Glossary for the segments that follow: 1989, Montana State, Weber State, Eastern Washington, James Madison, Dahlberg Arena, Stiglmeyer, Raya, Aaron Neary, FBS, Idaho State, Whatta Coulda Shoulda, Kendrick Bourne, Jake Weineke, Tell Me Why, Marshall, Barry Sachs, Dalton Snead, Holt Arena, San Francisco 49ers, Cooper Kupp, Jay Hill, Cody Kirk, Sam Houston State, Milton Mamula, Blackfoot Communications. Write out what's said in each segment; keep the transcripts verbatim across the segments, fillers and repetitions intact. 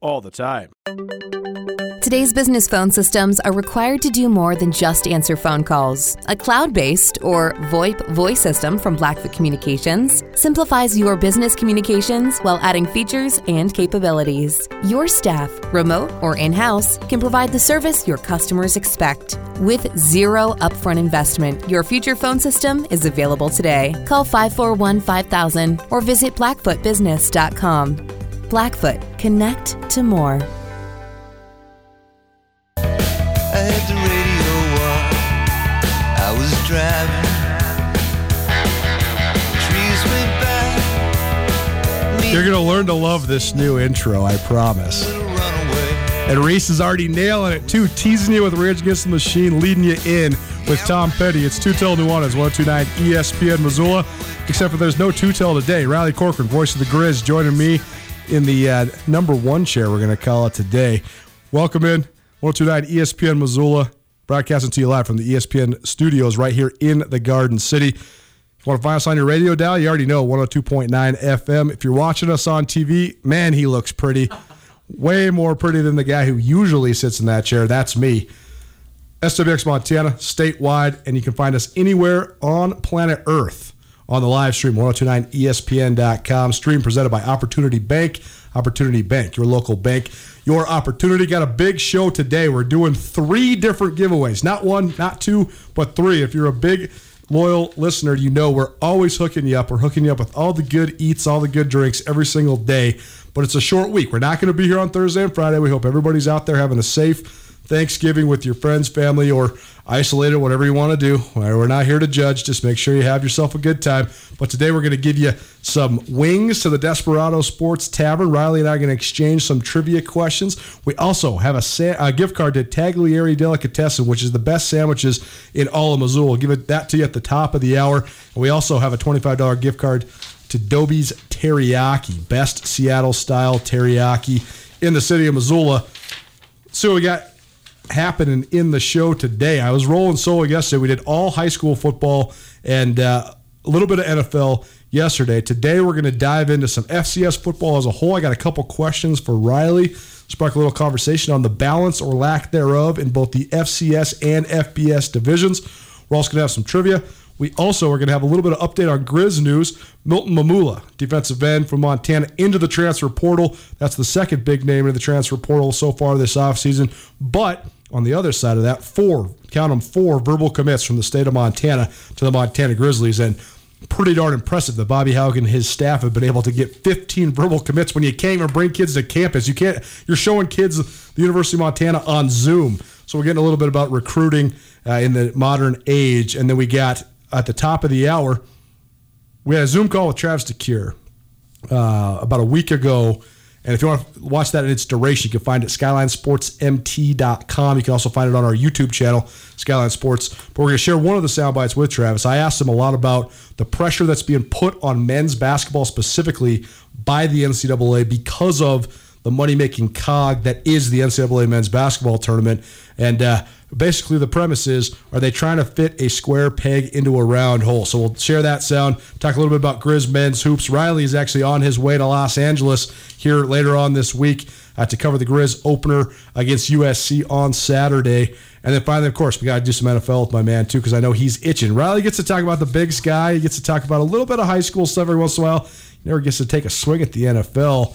all the time. Today's business phone systems are required to do more than just answer phone calls. A cloud-based or VoIP voice system from Blackfoot Communications simplifies your business communications while adding features and capabilities. Your staff, remote or in-house, can provide the service your customers expect. With zero upfront investment, your future phone system is available today. Call five four one, five thousand or visit blackfoot business dot com. Blackfoot, connect to more. I had the radio on, I was driving, trees went by. You're going to learn to love this new intro, I promise. And Reese is already nailing it, too, teasing you with Rage Against the Machine, leading you in with Tom Petty. It's Two-Tail Nuanez, one oh two point nine E S P N Missoula, except for there's no Two-Tail today. Riley Corcoran, voice of the Grizz, joining me in the uh, number one chair, we're going to call it today. Welcome in. one oh two point nine E S P N Missoula, broadcasting to you live from the E S P N studios right here in the Garden City. If you want to find us on your radio dial, you already know, one oh two point nine F M. If you're watching us on T V, man, he looks pretty. Way more pretty than the guy who usually sits in that chair. That's me. S W X Montana, statewide, and you can find us anywhere on planet Earth on the live stream, one oh two point nine E S P N dot com. Stream presented by Opportunity Bank. Opportunity Bank, your local bank, your opportunity. Got a big show today. We're doing three different giveaways. Not one, not two, but three. If you're a big, loyal listener, you know we're always hooking you up. We're hooking you up with all the good eats, all the good drinks every single day. But it's a short week. We're not going to be here on Thursday and Friday. We hope everybody's out there having a safe Thanksgiving with your friends, family, or isolated, whatever you want to do. We're not here to judge. Just make sure you have yourself a good time. But today we're going to give you some wings to the Desperado Sports Tavern. Riley and I are going to exchange some trivia questions. We also have a, a gift card to Taglieri Delicatessen, which is the best sandwiches in all of Missoula. We'll give it that to you at the top of the hour. And we also have a twenty-five dollars gift card to Dobie's Teriyaki, best Seattle-style teriyaki in the city of Missoula. So we got happening in the show today. I was rolling solo yesterday. We did all high school football and uh, a little bit of N F L yesterday. Today we're going to dive into some F C S football as a whole. I got a couple questions for Riley. Spark a little conversation on the balance or lack thereof in both the F C S and F B S divisions. We're also going to have some trivia. We also are going to have a little bit of update on Grizz news. Milton Mamula, defensive end from Montana, into the transfer portal. That's the second big name in the transfer portal so far this offseason. But on the other side of that, four, count them, four verbal commits from the state of Montana to the Montana Grizzlies. And pretty darn impressive that Bobby Hauck and his staff have been able to get fifteen verbal commits when you can't even bring kids to campus. You can't, you're showing kids the University of Montana on Zoom. So we're getting a little bit about recruiting uh, in the modern age. And then we got, at the top of the hour, we had a Zoom call with Travis DeCure uh, about a week ago. And if you want to watch that in its duration, you can find it at skyline sports m t dot com. You can also find it on our YouTube channel, Skyline Sports. But we're going to share one of the sound bites with Travis. I asked him a lot about the pressure that's being put on men's basketball specifically by the N C double A because of the money-making cog that is the N C double A men's basketball tournament. And uh, basically the premise is, are they trying to fit a square peg into a round hole? So we'll share that sound, talk a little bit about Grizz men's hoops. Riley is actually on his way to Los Angeles here later on this week uh, to cover the Grizz opener against U S C on Saturday. And then finally, of course, we got to do some N F L with my man, too, because I know he's itching. Riley gets to talk about the Big Sky. He gets to talk about a little bit of high school stuff every once in a while. He never gets to take a swing at the N F L.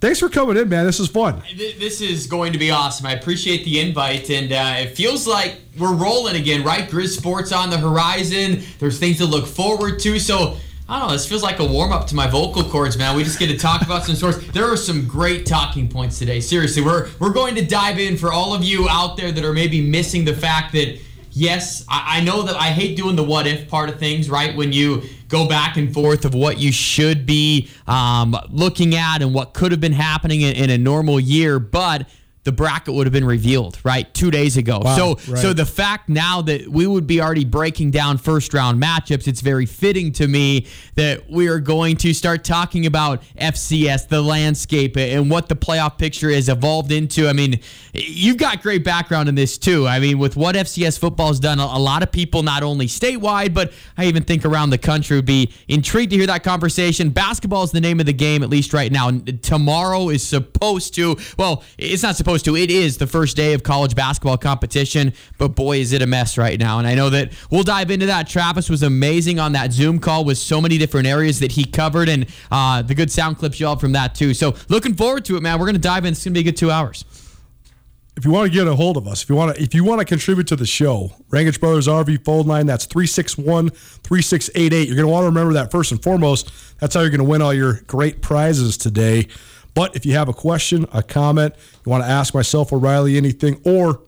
Thanks for coming in, man. This is fun. This is going to be awesome. I appreciate the invite, and uh, it feels like we're rolling again, right? Grizz sports on the horizon. There's things to look forward to, so I don't know. This feels like a warm-up to my vocal cords, man. We just get to talk about some sports. There are some great talking points today. Seriously, we're we're going to dive in for all of you out there that are maybe missing the fact that, yes, I, I know that I hate doing the what-if part of things, right, when you go back and forth of what you should be um, looking at and what could have been happening in, in a normal year, but the bracket would have been revealed, right, two days ago. Wow, so right. so the fact now that we would be already breaking down first-round matchups, it's very fitting to me that we are going to start talking about F C S, the landscape, and what the playoff picture has evolved into. I mean, you've got great background in this, too. I mean, with what F C S football has done, a lot of people, not only statewide, but I even think around the country, would be intrigued to hear that conversation. Basketball is the name of the game, at least right now. Tomorrow is supposed to, well, it's not supposed to. to. It is the first day of college basketball competition, but boy, is it a mess right now. And I know that we'll dive into that. Travis was amazing on that Zoom call with so many different areas that he covered, and uh, the good sound clips y'all from that too. So looking forward to it, man. We're going to dive in. It's going to be a good two hours. If you want to get a hold of us, if you want to, if you want to contribute to the show, Rangage Brothers R V phone line, that's three six one, three six eight eight. You're going to want to remember that first and foremost. That's how you're going to win all your great prizes today. But if you have a question, a comment, you want to ask myself or Riley anything, or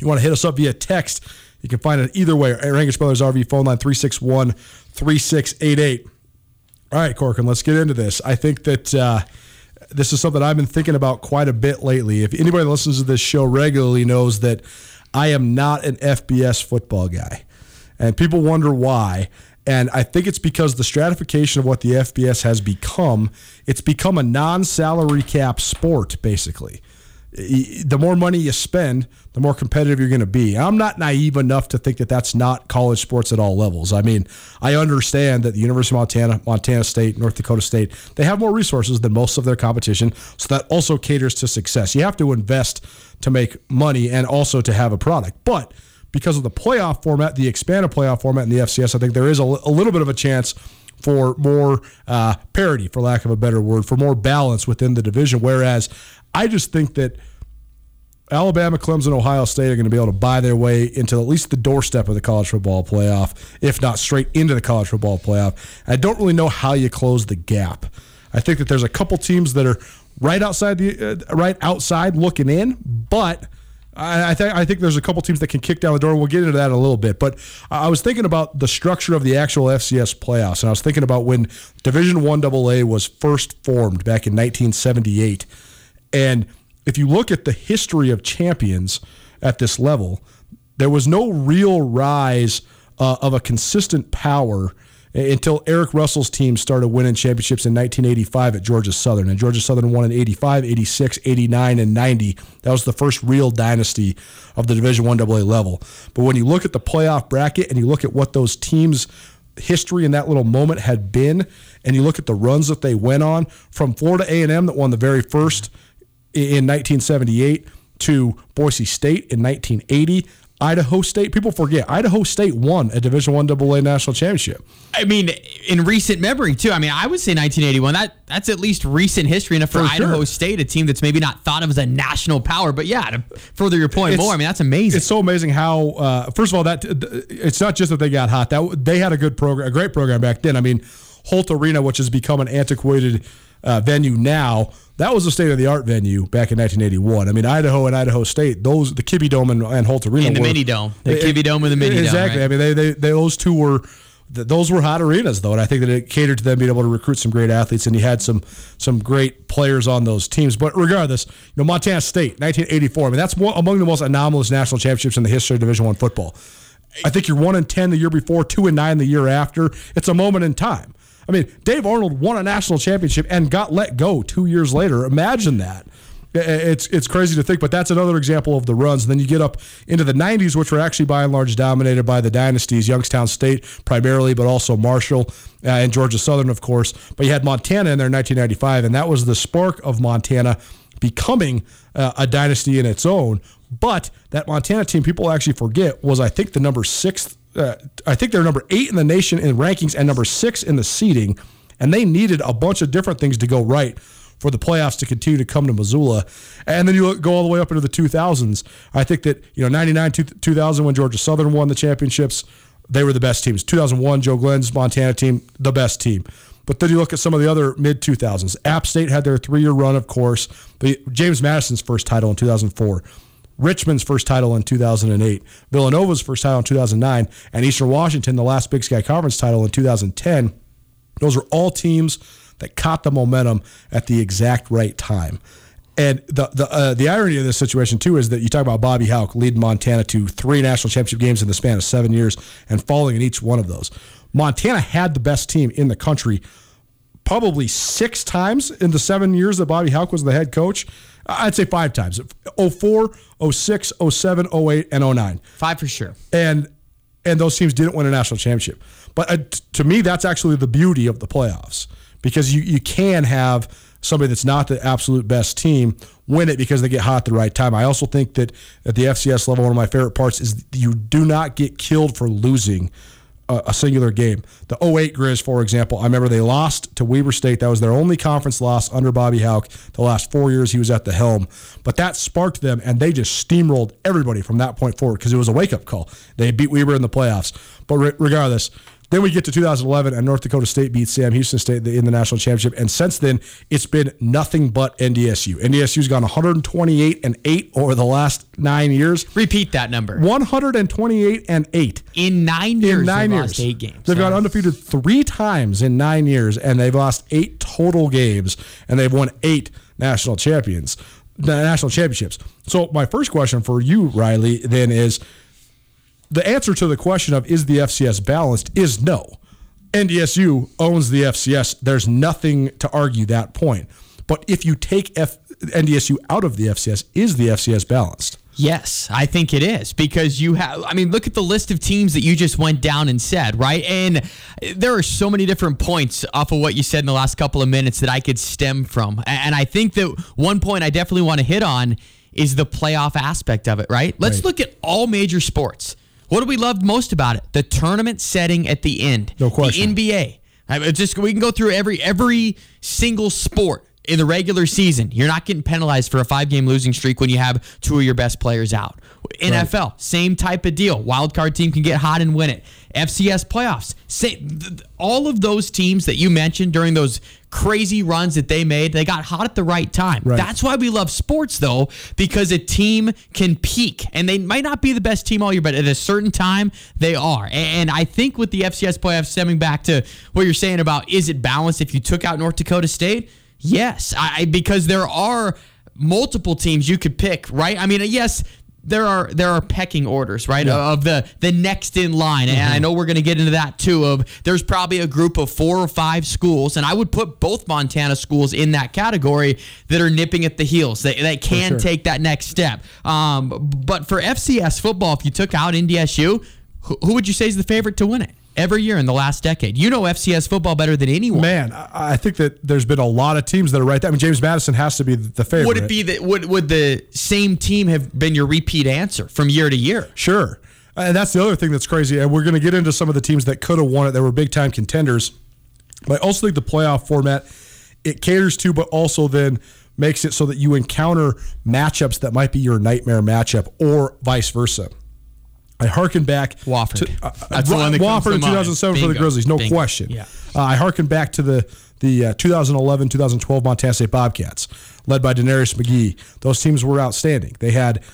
you want to hit us up via text, you can find it either way at Rangers Brothers R V phone line three six one, three six eight eight. All right, Corcoran, let's get into this. I think that uh, this is something I've been thinking about quite a bit lately. If anybody that listens to this show regularly knows that I am not an F B S football guy, and people wonder why. And I think it's because the stratification of what the F B S has become, it's become a non-salary cap sport, basically. The more money you spend, the more competitive you're going to be. I'm not naive enough to think that that's not college sports at all levels. I mean, I understand that the University of Montana, Montana State, North Dakota State, they have more resources than most of their competition, so that also caters to success. You have to invest to make money and also to have a product. But because of the playoff format, the expanded playoff format in the F C S, I think there is a, a little bit of a chance for more uh, parity, for lack of a better word, for more balance within the division. Whereas I just think that Alabama, Clemson, Ohio State are going to be able to buy their way into at least the doorstep of the college football playoff, if not straight into the college football playoff. I don't really know how you close the gap. I think that there's a couple teams that are right outside the uh, right outside looking in, but I, th- I think there's a couple teams that can kick down the door. We'll get into that in a little bit. But I was thinking about the structure of the actual F C S playoffs, and I was thinking about when Division I double A was first formed back in nineteen seventy-eight. And if you look at the history of champions at this level, there was no real rise uh, of a consistent power until Eric Russell's team started winning championships in nineteen eighty-five at Georgia Southern. And Georgia Southern won in eighty-five, eighty-six, eighty-nine, and ninety. That was the first real dynasty of the Division I double A level. But when you look at the playoff bracket and you look at what those teams' history in that little moment had been, and you look at the runs that they went on, from Florida A and M that won the very first in nineteen seventy-eight to Boise State in nineteen eighty, Idaho State, people forget, Idaho State won a Division I double A national championship. I mean, in recent memory, too. I mean, I would say nineteen eighty-one. That That's at least recent history enough for, for Idaho sure. State, a team that's maybe not thought of as a national power. But, yeah, to further your point it's, more, I mean, that's amazing. It's so amazing how, uh, first of all, that it's not just that they got hot. That They had a good program, a great program back then. I mean, Holt Arena, which has become an antiquated uh, venue now, that was a state-of-the-art venue back in nineteen eighty-one. I mean, Idaho and Idaho State, those the Kibbie Dome and, and Holt Arena. And the were, mini dome, the Kibbie Dome and the mini exactly. dome. Exactly. Right? I mean, they, they they those two were those were hot arenas though, and I think that it catered to them being able to recruit some great athletes, and you had some some great players on those teams. But regardless, you know, Montana State, nineteen eighty-four. I mean, that's one, among the most anomalous national championships in the history of Division I football. I think you're one and ten the year before, two and nine the year after. It's a moment in time. I mean, Dave Arnold won a national championship and got let go two years later. Imagine that. It's it's crazy to think, but that's another example of the runs. And then you get up into the nineties, which were actually by and large dominated by the dynasties, Youngstown State primarily, but also Marshall uh, and Georgia Southern, of course. But you had Montana in there in nineteen ninety-five, and that was the spark of Montana becoming uh, a dynasty in its own. But that Montana team, people actually forget, was I think the number sixth. Uh, I think they're number eight in the nation in rankings and number six in the seeding, and they needed a bunch of different things to go right for the playoffs to continue to come to Missoula. And then you look, go all the way up into the two thousands. I think that, you know, ninety-nine, two thousand when Georgia Southern won the championships, they were the best teams. two thousand one, Joe Glenn's Montana team, the best team. But then you look at some of the other mid two thousands. App State had their three-year run, of course. The, James Madison's first title in two thousand four. Richmond's first title in two thousand eight. Villanova's first title in two thousand nine. And Eastern Washington, the last Big Sky Conference title in two thousand ten. Those are all teams that caught the momentum at the exact right time. And the the uh, the irony of this situation, too, is that you talk about Bobby Hauck leading Montana to three national championship games in the span of seven years and falling in each one of those. Montana had the best team in the country probably six times in the seven years that Bobby Hauck was the head coach. I'd say five times. oh four, oh six, oh seven, oh eight, and oh nine. Five for sure. And and those teams didn't win a national championship. But uh, t- to me, that's actually the beauty of the playoffs. Because you, you can have somebody that's not the absolute best team win it because they get hot at the right time. I also think that at the F C S level, one of my favorite parts is you do not get killed for losing a, a singular game. The oh eight Grizz, for example, I remember they lost to Weber State. That was their only conference loss under Bobby Hauck the last four years he was at the helm. But that sparked them, and they just steamrolled everybody from that point forward because it was a wake-up call. They beat Weber in the playoffs. But re- regardless... Then we get to two thousand eleven, and North Dakota State beats Sam Houston State in the national championship. And since then, it's been nothing but N D S U. N D S U's gone one hundred twenty-eight and eight over the last nine years. Repeat that number: one hundred twenty-eight and eight in nine years. In nine they've years, lost eight games. They've gone undefeated three times in nine years, and they've lost eight total games, and they've won eight national champions, national championships. So my first question for you, Riley, then is. The answer to the question of is the F C S balanced is no. N D S U owns the F C S. There's nothing to argue that point. But if you take F- N D S U out of the F C S, is the F C S balanced? Yes, I think it is because you have, I mean, look at the list of teams that you just went down and said, right? And there are so many different points off of what you said in the last couple of minutes that I could stem from. And I think that one point I definitely want to hit on is the playoff aspect of it, right? Let's right. look at all major sports. What do we love most about it? The tournament setting at the end. No question. The N B A. I mean, just we can go through every every single sport in the regular season. You're not getting penalized for a five-game losing streak when you have two of your best players out. N F L, right. Same type of deal. Wild card team can get hot and win it. F C S playoffs. Same, th- all of those teams that you mentioned during those crazy runs that they made, they got hot at the right time. Right. That's why we love sports, though, because a team can peak. And they might not be the best team all year, but at a certain time, they are. And I think with the F C S playoffs, stemming back to what you're saying about is it balanced if you took out North Dakota State? Yes, I because there are multiple teams you could pick, right? I mean, yes, there are there are pecking orders, right, yeah. of the, the next in line. Mm-hmm. And I know we're going to get into that, too, of there's probably a group of four or five schools, and I would put both Montana schools in that category that are nipping at the heels, that, that can sure. take that next step. Um, but for F C S football, if you took out N D S U, who, who would you say is the favorite to win it? Every year in the last decade. You know F C S football better than anyone. Man, I think that there's been a lot of teams that are right there. I mean, James Madison has to be the favorite. Would it be that would would the same team have been your repeat answer from year to year? Sure. And that's the other thing that's crazy. And we're going to get into some of the teams that could have won it that were big-time contenders. But I also think the playoff format, it caters to, but also then makes it so that you encounter matchups that might be your nightmare matchup or vice versa. I hearken back Wofford. to uh, That's uh, the one that Wofford in two thousand seven Bingo. for the Grizzlies, no Bingo. question. Yeah. Uh, I hearken back to the the uh, twenty eleven twenty twelve Montana State Bobcats, led by Denarius McGee. Those teams were outstanding. They had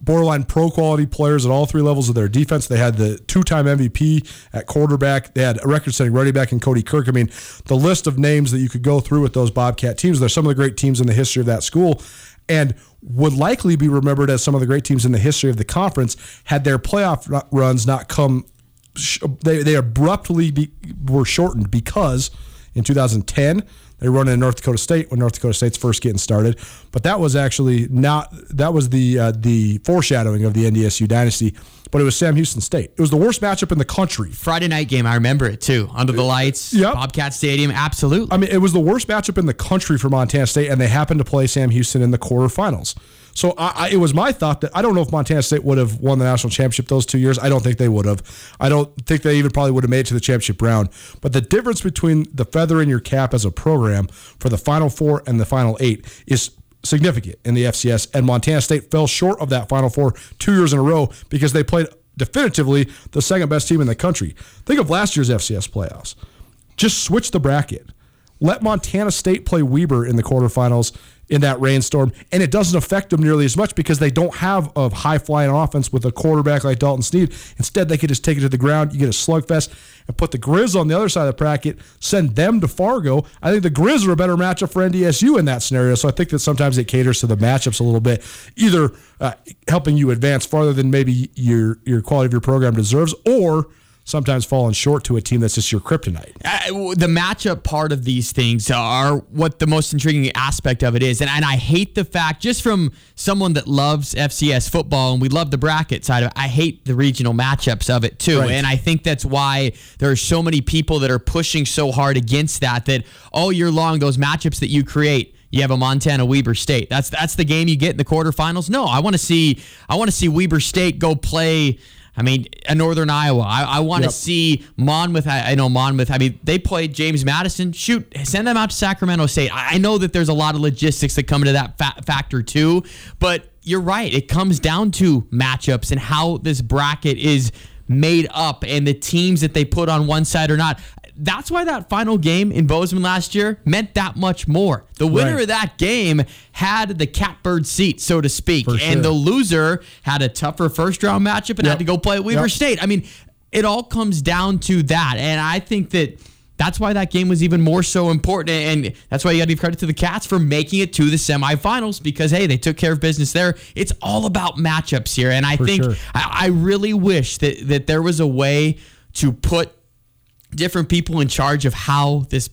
borderline pro-quality players at all three levels of their defense. They had the two-time M V P at quarterback. They had a record-setting running back in Cody Kirk. I mean, the list of names that you could go through with those Bobcat teams, they're some of the great teams in the history of that school, and would likely be remembered as some of the great teams in the history of the conference had their playoff runs not come they they abruptly be, were shortened because in two thousand ten they run into North Dakota State when North Dakota State's first getting started. But that was actually not that was the uh, the foreshadowing of the N D S U dynasty. But it was Sam Houston State. It was the worst matchup in the country. Friday night game, I remember it too. Under the lights, yep. Bobcat Stadium, absolutely. I mean, it was the worst matchup in the country for Montana State, and they happened to play Sam Houston in the quarterfinals. So I, I, it was my thought that I don't know if Montana State would have won the national championship those two years. I don't think they would have. I don't think they even probably would have made it to the championship round. But the difference between the feather in your cap as a program for the Final Four and the Final Eight is significant in the F C S, and Montana State fell short of that Final Four two years in a row because they played definitively the second best team in the country. Think of last year's F C S playoffs. Just switch the bracket. Let Montana State play Weber in the quarterfinals in that rainstorm, and it doesn't affect them nearly as much because they don't have a high-flying offense with a quarterback like Dalton Snead. Instead, they could just take it to the ground. You get a slugfest and put the Grizz on the other side of the bracket, send them to Fargo. I think the Grizz are a better matchup for N D S U in that scenario, so I think that sometimes it caters to the matchups a little bit, either uh, helping you advance farther than maybe your your quality of your program deserves, or sometimes falling short to a team that's just your kryptonite. Uh, the matchup part of these things are what the most intriguing aspect of it is. And, and I hate the fact, just from someone that loves F C S football, and we love the bracket side of it, I hate the regional matchups of it too. Right. And I think that's why there are so many people that are pushing so hard against that, that all year long, those matchups that you create, you have a Montana Weber State. That's that's the game you get in the quarterfinals. No, I want to see I want to see Weber State go play, I mean, a Northern Iowa. I, I want to yep. see Monmouth. I, I know Monmouth. I mean, they played James Madison. Shoot, send them out to Sacramento State. I, I know that there's a lot of logistics that come into that fa- factor too, but you're right. It comes down to matchups and how this bracket is made up and the teams that they put on one side or not. That's why that final game in Bozeman last year meant that much more. The winner right. of that game had the catbird seat, so to speak. For sure. And the loser had a tougher first-round matchup and yep. had to go play at Weber yep. State. I mean, it all comes down to that. And I think that that's why that game was even more so important. And that's why you got to give credit to the Cats for making it to the semifinals because, hey, they took care of business there. It's all about matchups here. And I For think sure. I, I really wish that, that there was a way to put different people in charge of how this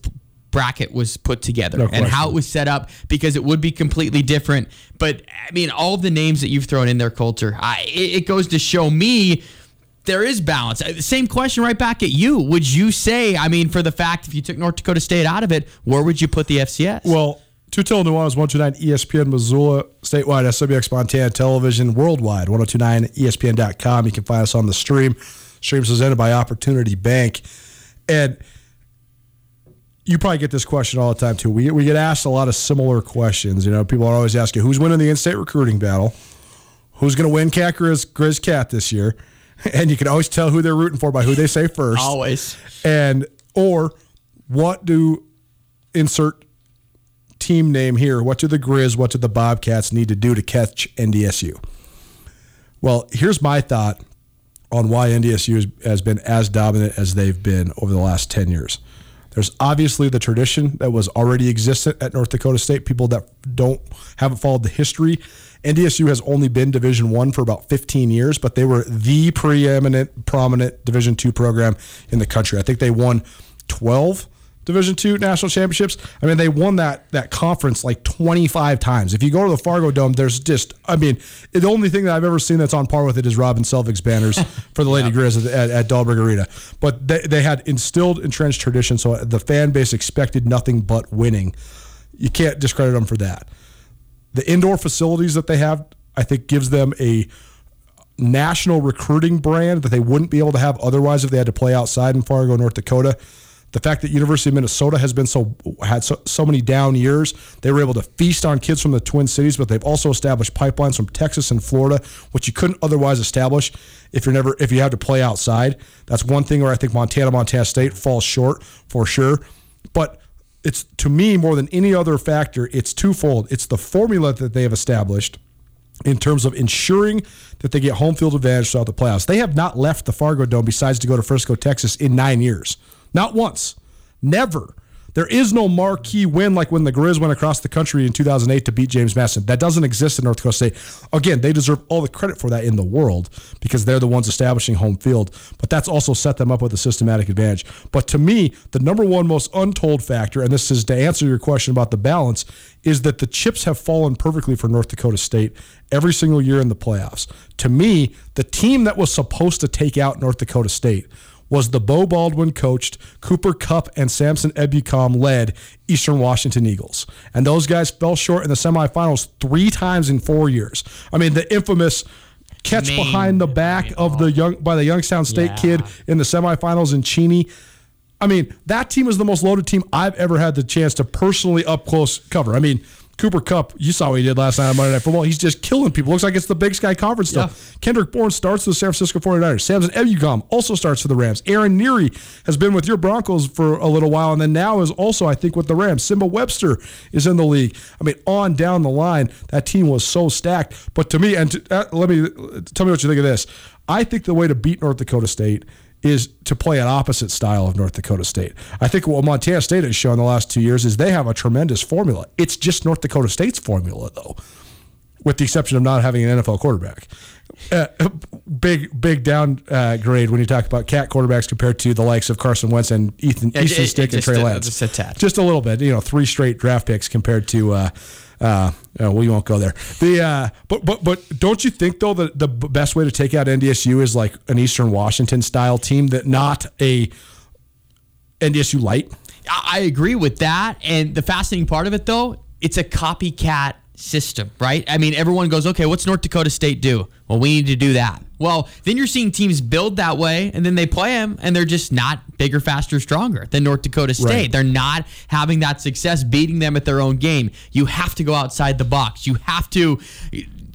bracket was put together no and how it was set up, because it would be completely different. But, I mean, all the names that you've thrown in there, Colter, I, it goes to show me there is balance. Same question right back at you. Would you say, I mean, for the fact, if you took North Dakota State out of it, where would you put the F C S? Well, Tutela Nuanez, one two nine E S P N Missoula, statewide, S W X Montana Television, worldwide, ten twenty-nine E S P N dot com. You can find us on the stream. Stream's presented by Opportunity Bank. And you probably get this question all the time, too. We we get asked a lot of similar questions. You know, people are always asking, who's winning the in-state recruiting battle? Who's going to win Cat Grizz, Grizz Cat this year? And you can always tell who they're rooting for by who they say first. Always. And or what do insert team name here? What do the Grizz, what do the Bobcats need to do to catch N D S U? Well, here's my thought on why N D S U has been as dominant as they've been over the last ten years. There's obviously the tradition that was already existent at North Dakota State. People that don't haven't followed the history, N D S U has only been Division I for about fifteen years, but they were the preeminent, prominent Division two program in the country. I think they won twelve Division two national championships. I mean, they won that that conference like twenty-five times. If you go to the Fargo Dome, there's just, I mean, the only thing that I've ever seen that's on par with it is Robin Selvig's banners for the Lady yeah. Grizz at, at Dahlberg Arena. But they, they had instilled entrenched tradition, so the fan base expected nothing but winning. You can't discredit them for that. The indoor facilities that they have, I think, gives them a national recruiting brand that they wouldn't be able to have otherwise if they had to play outside in Fargo, North Dakota. The fact that University of Minnesota has been so had so, so many down years, they were able to feast on kids from the Twin Cities, but they've also established pipelines from Texas and Florida, which you couldn't otherwise establish if you're never if you had to play outside. That's one thing where I think Montana, Montana State falls short for sure. But it's, to me, more than any other factor, it's twofold. It's the formula that they have established in terms of ensuring that they get home field advantage throughout the playoffs. They have not left the Fargo Dome besides to go to Frisco, Texas in nine years. Not once. Never. There is no marquee win like when the Grizz went across the country in two thousand eight to beat James Madison. That doesn't exist in North Dakota State. Again, they deserve all the credit for that in the world because they're the ones establishing home field, but that's also set them up with a systematic advantage. But to me, the number one most untold factor, and this is to answer your question about the balance, is that the chips have fallen perfectly for North Dakota State every single year in the playoffs. To me, the team that was supposed to take out North Dakota State was the Beau Baldwin coached, Cooper Kupp and Samson Ebukam led Eastern Washington Eagles. And those guys fell short in the semifinals three times in four years. I mean, the infamous catch Maine, behind the back Maine of the young by the Youngstown State yeah. kid in the semifinals in Cheney. I mean, that team is the most loaded team I've ever had the chance to personally up close cover. I mean, Cooper Kupp, you saw what he did last night on Monday Night Football. He's just killing people. Looks like it's the Big Sky Conference stuff. Yeah. Kendrick Bourne starts for the San Francisco forty-niners. Samson Ebukam also starts for the Rams. Aaron Neary has been with your Broncos for a little while, and then now is also, I think, with the Rams. Simba Webster is in the league. I mean, on down the line, that team was so stacked. But to me, and to, uh, let me tell me what you think of this. I think the way to beat North Dakota State is to play an opposite style of North Dakota State. I think what Montana State has shown the last two years is they have a tremendous formula. It's just North Dakota State's formula, though, with the exception of not having an N F L quarterback. Uh, big big downgrade uh, when you talk about cat quarterbacks compared to the likes of Carson Wentz and Ethan it, Easton it, Stick it and Trey a, Lance. Just a tad. Just a little bit. You know, three straight draft picks compared to uh, Uh, uh, we won't go there. The uh, but but but don't you think though that the best way to take out N D S U is like an Eastern Washington style team, that not a N D S U light? I agree with that. And the fascinating part of it though, it's a copycat system, right? I mean, everyone goes, okay, what's North Dakota State do? Well, we need to do that. Well, then you're seeing teams build that way, and then they play them, and they're just not bigger, faster, stronger than North Dakota State. Right. They're not having that success, beating them at their own game. You have to go outside the box. You have to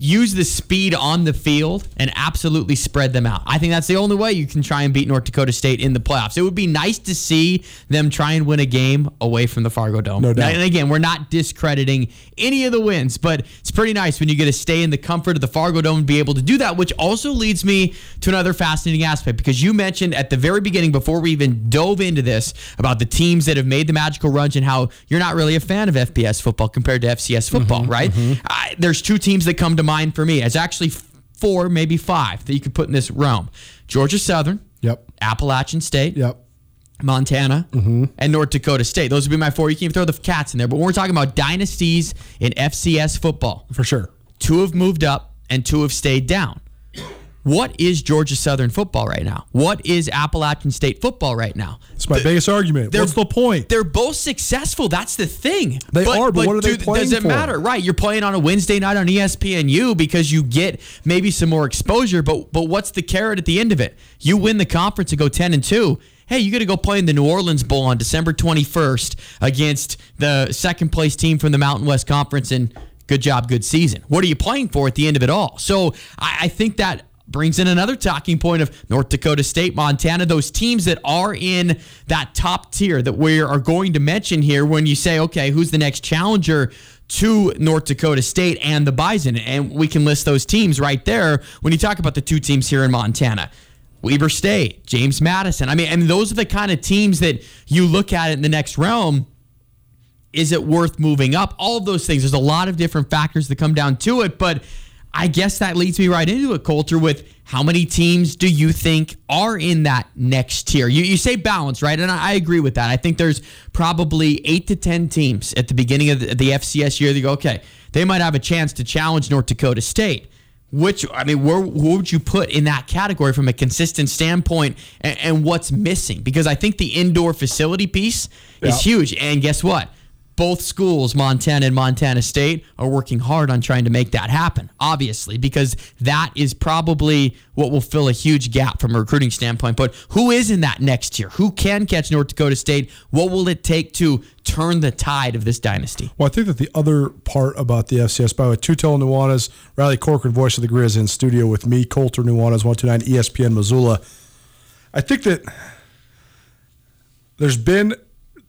use the speed on the field and absolutely spread them out. I think that's the only way you can try and beat North Dakota State in the playoffs. It would be nice to see them try and win a game away from the Fargo Dome. No doubt. And again, we're not discrediting any of the wins, but it's pretty nice when you get to stay in the comfort of the Fargo Dome and be able to do that, which also leads me to another fascinating aspect, because you mentioned at the very beginning, before we even dove into this, about the teams that have made the magical runs and how you're not really a fan of F B S football compared to F C S football, mm-hmm, right? Mm-hmm. I, there's two teams that come to mind. Mine for me, it's actually four, maybe five that you could put in this realm: Georgia Southern, yep, Appalachian State, yep, Montana, mm-hmm, and North Dakota State. Those would be my four. You can even throw the cats in there, but when we're talking about dynasties in F C S football, for sure, two have moved up and two have stayed down. What is Georgia Southern football right now? What is Appalachian State football right now? It's my the, biggest argument. What's the point? They're both successful. That's the thing. They but, are, but, but what are do, they playing does it for? Doesn't matter, right? You're playing on a Wednesday night on E S P N U because you get maybe some more exposure, but but what's the carrot at the end of it? You win the conference and go ten and two. Hey, you got to go play in the New Orleans Bowl on December twenty-first against the second-place team from the Mountain West Conference, and good job, good season. What are you playing for at the end of it all? So I, I think that brings in another talking point of North Dakota State, Montana, those teams that are in that top tier that we are going to mention here when you say, okay, who's the next challenger to North Dakota State and the Bison? And we can list those teams right there when you talk about the two teams here in Montana. Weber State, James Madison. I mean, and those are the kind of teams that you look at in the next realm. Is it worth moving up? All of those things. There's a lot of different factors that come down to it, but I guess that leads me right into it, Colter, with how many teams do you think are in that next tier? You you say balance, right? And I, I agree with that. I think there's probably eight to ten teams at the beginning of the, the F C S year. They go, okay, they might have a chance to challenge North Dakota State. Which, I mean, where, where would you put in that category from a consistent standpoint, and, and what's missing? Because I think the indoor facility piece yeah. is huge. And guess what? Both schools, Montana and Montana State, are working hard on trying to make that happen, obviously, because that is probably what will fill a huge gap from a recruiting standpoint. But who is in that next tier? Who can catch North Dakota State? What will it take to turn the tide of this dynasty? Well, I think that the other part about the F C S, by the way, Colter Nuanez, Riley Corcoran, voice of the Grizz, in studio with me, Colter Nuanez, one two nine E S P N Missoula. I think that there's been...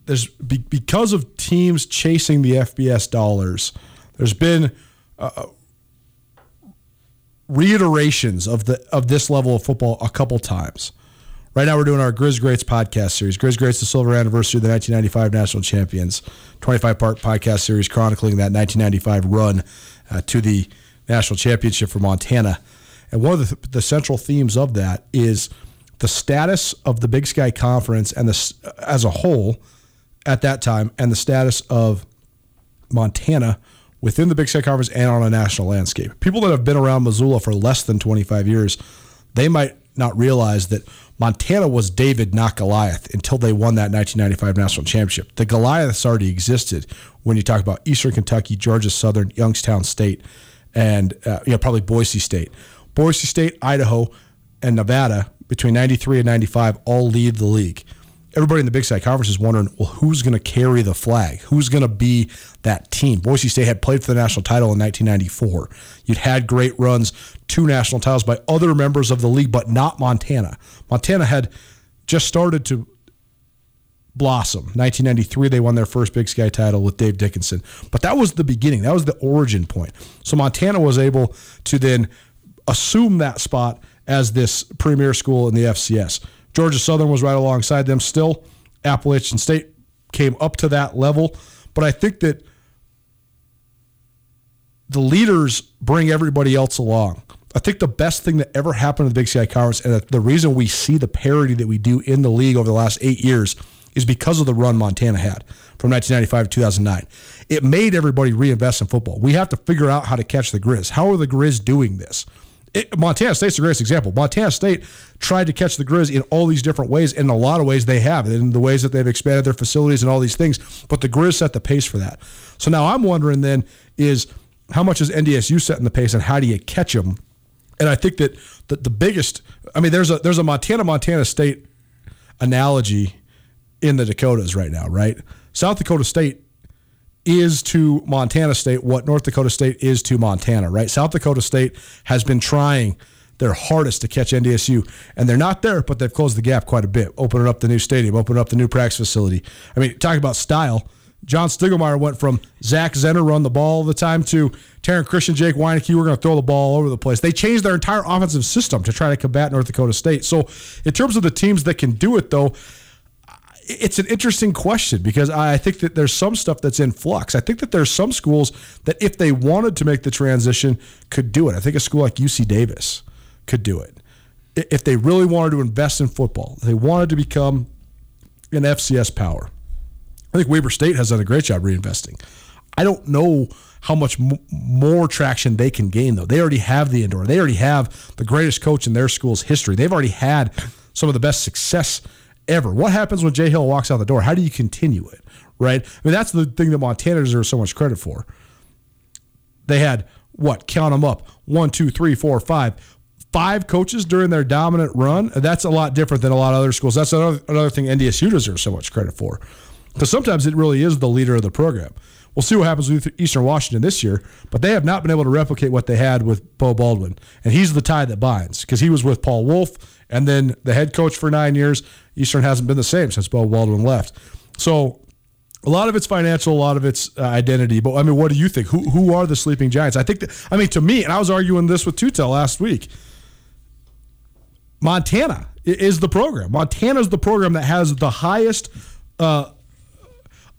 There's because of teams chasing the F B S dollars, there's been uh, reiterations of the of this level of football a couple times. Right now we're doing our Grizz Greats podcast series. Grizz Greats, the silver anniversary of the nineteen ninety-five National Champions. twenty-five part podcast series chronicling that nineteen ninety-five run uh, to the National Championship for Montana. And one of the, the central themes of that is the status of the Big Sky Conference and the, as a whole at that time, and the status of Montana within the Big Sky Conference and on a national landscape. People that have been around Missoula for less than twenty-five years, they might not realize that Montana was David, not Goliath, until they won that nineteen ninety-five National Championship. The Goliaths already existed when you talk about Eastern Kentucky, Georgia Southern, Youngstown State, and uh, you know, probably Boise State. Boise State, Idaho, and Nevada between ninety-three and ninety-five all lead the league. Everybody in the Big Sky Conference is wondering, well, who's going to carry the flag? Who's going to be that team? Boise State had played for the national title in nineteen ninety-four. You'd had great runs, two national titles by other members of the league, but not Montana. Montana had just started to blossom. nineteen ninety-three, they won their first Big Sky title with Dave Dickinson. But that was the beginning. That was the origin point. So Montana was able to then assume that spot as this premier school in the F C S. Georgia Southern was right alongside them still. Appalachian State came up to that level. But I think that the leaders bring everybody else along. I think the best thing that ever happened to the Big Sky Conference, and the reason we see the parity that we do in the league over the last eight years, is because of the run Montana had from nineteen ninety-five to two thousand nine. It made everybody reinvest in football. We have to figure out how to catch the Grizz. How are the Grizz doing this? It, Montana State's the greatest example. Montana State tried to catch the Grizz in all these different ways, and in a lot of ways they have, in the ways that they've expanded their facilities and all these things, but the Grizz set the pace for that. So now I'm wondering then is how much is N D S U setting the pace, and how do you catch them? And I think that the, the biggest, I mean, there's a there's a Montana, Montana State analogy in the Dakotas right now, right? South Dakota State is to Montana State what North Dakota State is to Montana, right? South Dakota State has been trying their hardest to catch N D S U, and they're not there, but they've closed the gap quite a bit, opening up the new stadium, opening up the new practice facility. I mean, talk about style. John Stiglmeyer went from Zach Zenner run the ball all the time to Taryn Christian, Jake Weineke, we're going to throw the ball all over the place. They changed their entire offensive system to try to combat North Dakota State. So in terms of the teams that can do it, though, it's an interesting question, because I think that there's some stuff that's in flux. I think that there's some schools that if they wanted to make the transition could do it. I think a school like U C Davis could do it. If they really wanted to invest in football, if they wanted to become an F C S power. I think Weber State has done a great job reinvesting. I don't know how much m- more traction they can gain, though. They already have the indoor. They already have the greatest coach in their school's history. They've already had some of the best success ever. What happens when Jay Hill walks out the door? How do you continue it, right? I mean, that's the thing that Montana deserves so much credit for. They had, what, count them up, one, two, three, four, five, five coaches during their dominant run. That's a lot different than a lot of other schools. That's another, another thing N D S U deserves so much credit for, because sometimes it really is the leader of the program. We'll see what happens with Eastern Washington this year, but they have not been able to replicate what they had with Beau Baldwin, and he's the tie that binds, because he was with Paul Wolf and then the head coach for nine years. Eastern hasn't been the same since Beau Baldwin left. So a lot of it's financial, a lot of it's uh, identity. But, I mean, what do you think? Who who are the sleeping giants? I think that, I mean, to me, and I was arguing this with Tutel last week, Montana is the program. Montana's the program that has the highest uh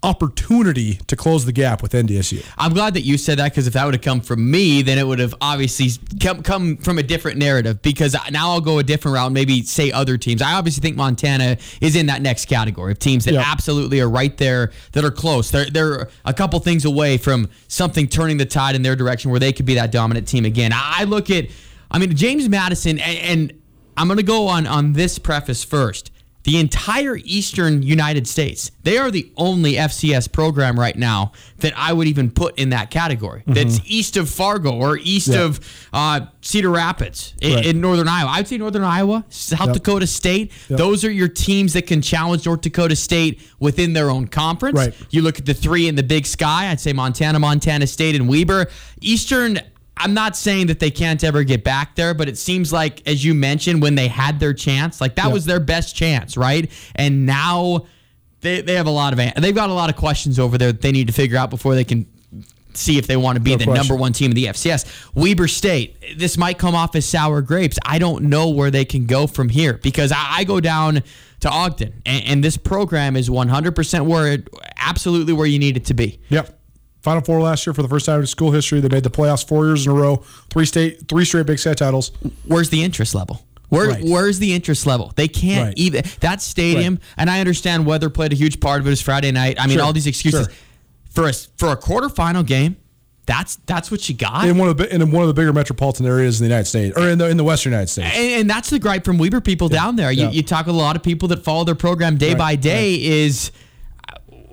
opportunity to close the gap with N D S U. I'm glad that you said that, because if that would have come from me, then it would have obviously come, come from a different narrative, because now I'll go a different route, maybe say other teams. I obviously think Montana is in that next category of teams that yep. absolutely are right there, that are close. They're, they're a couple things away from something turning the tide in their direction where they could be that dominant team again. I look at, I mean, James Madison, and, and I'm going to go on, on this preface first. The entire Eastern United States, they are the only F C S program right now that I would even put in that category. Mm-hmm. That's east of Fargo or east yeah. of uh, Cedar Rapids in, right. in northern Iowa. I would say northern Iowa, South yep. Dakota State. Yep. Those are your teams that can challenge North Dakota State within their own conference. Right. You look at the three in the Big Sky. I'd say Montana, Montana State, and Weber. Eastern, I'm not saying that they can't ever get back there, but it seems like, as you mentioned, when they had their chance, like that yeah. was their best chance, right? And now they, they have a lot of, they've got a lot of questions over there that they need to figure out before they can see if they want to be no the question. number one team in the F C S. Weber State, this might come off as sour grapes. I don't know where they can go from here, because I, I go down to Ogden, and, and this program is one hundred percent where it, absolutely where you need it to be. Yep. Final Four last year for the first time in school history. They made the playoffs four years in a row, three state, three straight Big Sky titles. Where's the interest level? Where, right. Where's the interest level? They can't right. even. That stadium, right. and I understand weather played a huge part of it. It was Friday night. I mean, sure. all these excuses. Sure. For a, for a quarterfinal game, that's that's what you got. In one of the, in one of the bigger metropolitan areas in the United States, or in the in the Western United States. And, and that's the gripe from Weber people yeah. down there. You, yeah. you talk to a lot of people that follow their program day right. by day right. is...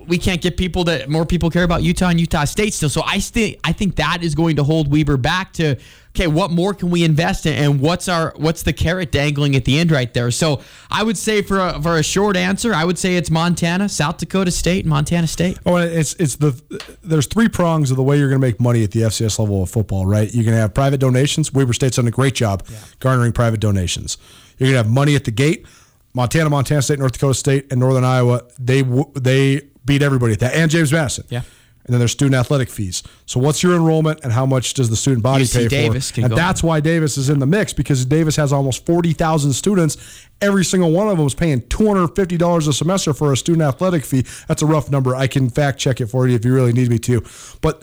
we can't get people that more people care about Utah and Utah State still. So I still I think that is going to hold Weber back to, okay, what more can we invest in, and what's our what's the carrot dangling at the end right there? So I would say for a, for a short answer, I would say it's Montana, South Dakota State, and Montana State. Oh, and it's it's the there's three prongs of the way you're going to make money at the F C S level of football, right? You're going to have private donations. Weber State's done a great job yeah. garnering private donations. You're going to have money at the gate. Montana, Montana State, North Dakota State, and Northern Iowa, they they beat everybody at that, and James Madison. Yeah. And then there's student athletic fees. So what's your enrollment, and how much does the student body U C pay Davis for? And that's on. why Davis is in the mix, because Davis has almost forty thousand students. Every single one of them is paying two hundred fifty dollars a semester for a student athletic fee. That's a rough number. I can fact check it for you if you really need me to. But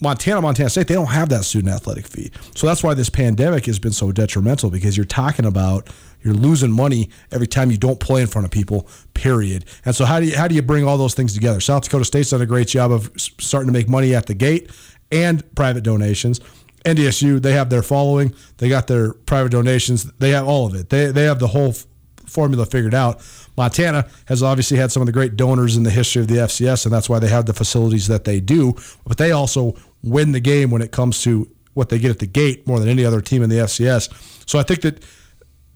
Montana, Montana State, they don't have that student athletic fee. So that's why this pandemic has been so detrimental, because you're talking about you're losing money every time you don't play in front of people, period. And so how do you how do you bring all those things together? South Dakota State's done a great job of starting to make money at the gate and private donations. N D S U, they have their following. They got their private donations. They have all of it. They they have the whole f- formula figured out. Montana has obviously had some of the great donors in the history of the F C S, and that's why they have the facilities that they do. But they also win the game when it comes to what they get at the gate more than any other team in the F C S. So I think that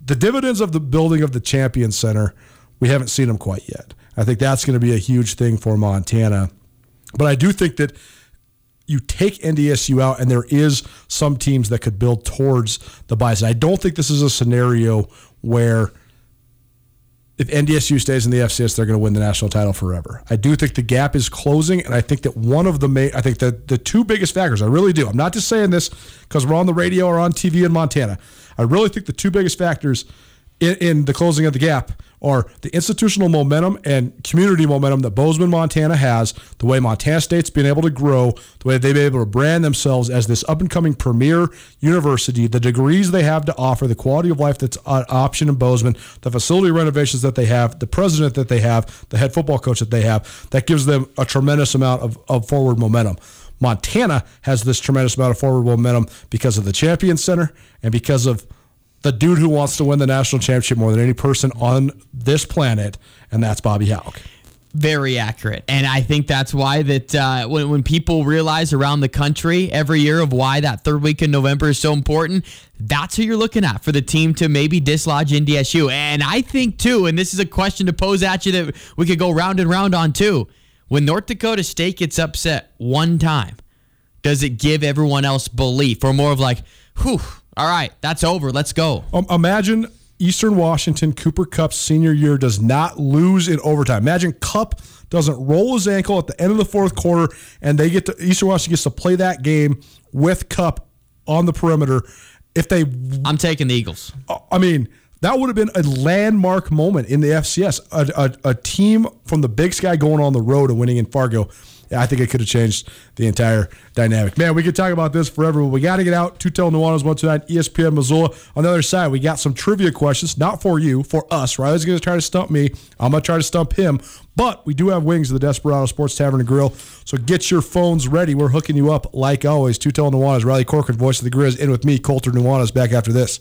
the dividends of the building of the Champion Center, we haven't seen them quite yet. I think that's going to be a huge thing for Montana. But I do think that you take N D S U out, and there is some teams that could build towards the buys. I don't think this is a scenario where if N D S U stays in the F C S, they're going to win the national title forever. I do think the gap is closing, and I think that one of the main, I think that the two biggest factors, I really do. I'm not just saying this because we're on the radio or on T V in Montana. I really think the two biggest factors in, in the closing of the gap are the institutional momentum and community momentum that Bozeman, Montana has, the way Montana State's been able to grow, the way they've been able to brand themselves as this up-and-coming premier university, the degrees they have to offer, the quality of life that's an option in Bozeman, the facility renovations that they have, the president that they have, the head football coach that they have, that gives them a tremendous amount of, of forward momentum. Montana has this tremendous amount of forward momentum because of the Champion Center and because of the dude who wants to win the national championship more than any person on this planet, and that's Bobby Hauck. Very accurate. And I think that's why that uh, when, when people realize around the country every year of why that third week in November is so important, that's who you're looking at for the team to maybe dislodge N D S U. And I think, too, and this is a question to pose at you that we could go round and round on, too. When North Dakota State gets upset one time, does it give everyone else belief, or more of like, whew, all right, that's over. Let's go. Um, imagine Eastern Washington Cooper Kupp's senior year does not lose in overtime. Imagine Kupp doesn't roll his ankle at the end of the fourth quarter, and they get to Eastern Washington gets to play that game with Kupp on the perimeter. If they, I'm taking the Eagles. I mean, that would have been a landmark moment in the F C S. A, a, a team from the Big Sky going on the road and winning in Fargo. I think it could have changed the entire dynamic. Man, we could talk about this forever, but we got to get out. Colter Nuanez, one two nine, E S P N Missoula. On the other side, we got some trivia questions, not for you, for us. Riley's going to try to stump me. I'm going to try to stump him. But we do have wings at the Desperado Sports Tavern and Grill, so get your phones ready. We're hooking you up, like always. Colter Nuanez, Riley Corcoran, voice of the Grizz, in with me, Colter Nuanez, back after this.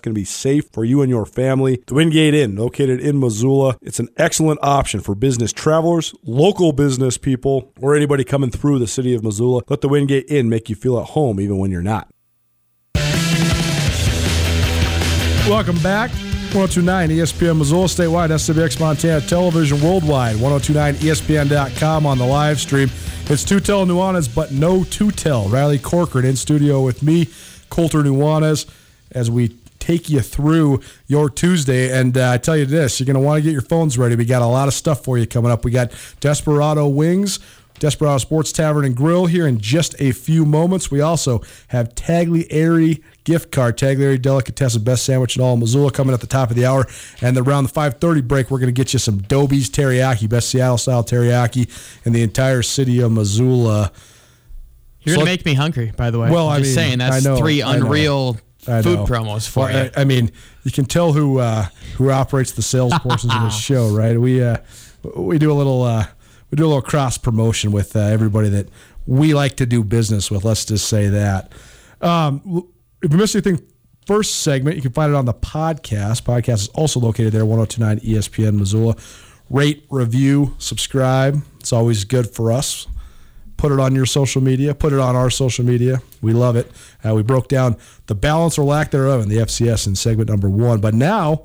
going to be safe for you and your family. The Wingate Inn, located in Missoula, it's an excellent option for business travelers, local business people, or anybody coming through the city of Missoula. Let the Wingate Inn make you feel at home even when you're not. Welcome back. one oh two nine E S P N Missoula statewide, S W X Montana television worldwide, ten twenty-nine E S P N dot com on the live stream. It's Tutel Nuanez, but no Tutel. Riley Corcoran in studio with me, Colter Nuanez, as we take you through your Tuesday. And uh, I tell you this, you're going to want to get your phones ready. We got a lot of stuff for you coming up. We got Desperado Wings, Desperado Sports Tavern and Grill here in just a few moments. We also have Taglieri gift card, Taglieri Delicatessen, best sandwich in all of Missoula, coming at the top of the hour. And around the five thirty break, we're going to get you some Dobie's Teriyaki, best Seattle-style teriyaki in the entire city of Missoula. You're so going to make me hungry, by the way. Well, I'm I just mean, saying, that's I know, three unreal I know, food I know. promos for well, you. I, I mean, you can tell who uh, who operates the sales portions of this show, right? We uh, we do a little... Uh, We do a little cross-promotion with uh, everybody that we like to do business with. Let's just say that. Um, if you missed anything, first segment, you can find it on the podcast. Podcast is also located there, ten twenty-nine E S P N Missoula. Rate, review, subscribe. It's always good for us. Put it on your social media. Put it on our social media. We love it. Uh, we broke down the balance or lack thereof in the F C S in segment number one. But now...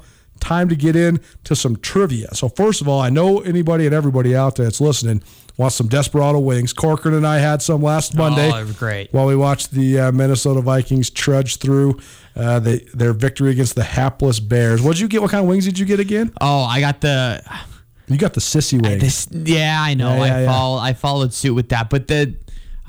time to get in to some trivia. So first of all, I know anybody and everybody out there that's listening wants some Desperado wings. Corcoran and I had some last Monday. Oh, they were great. While we watched the uh, Minnesota Vikings trudge through uh, the, their victory against the hapless Bears. What did you get? What kind of wings did you get again? Oh, I got the... You got the sissy wings. I, this, yeah, I know. Yeah, yeah, I, yeah. Follow, I followed suit with that. But the...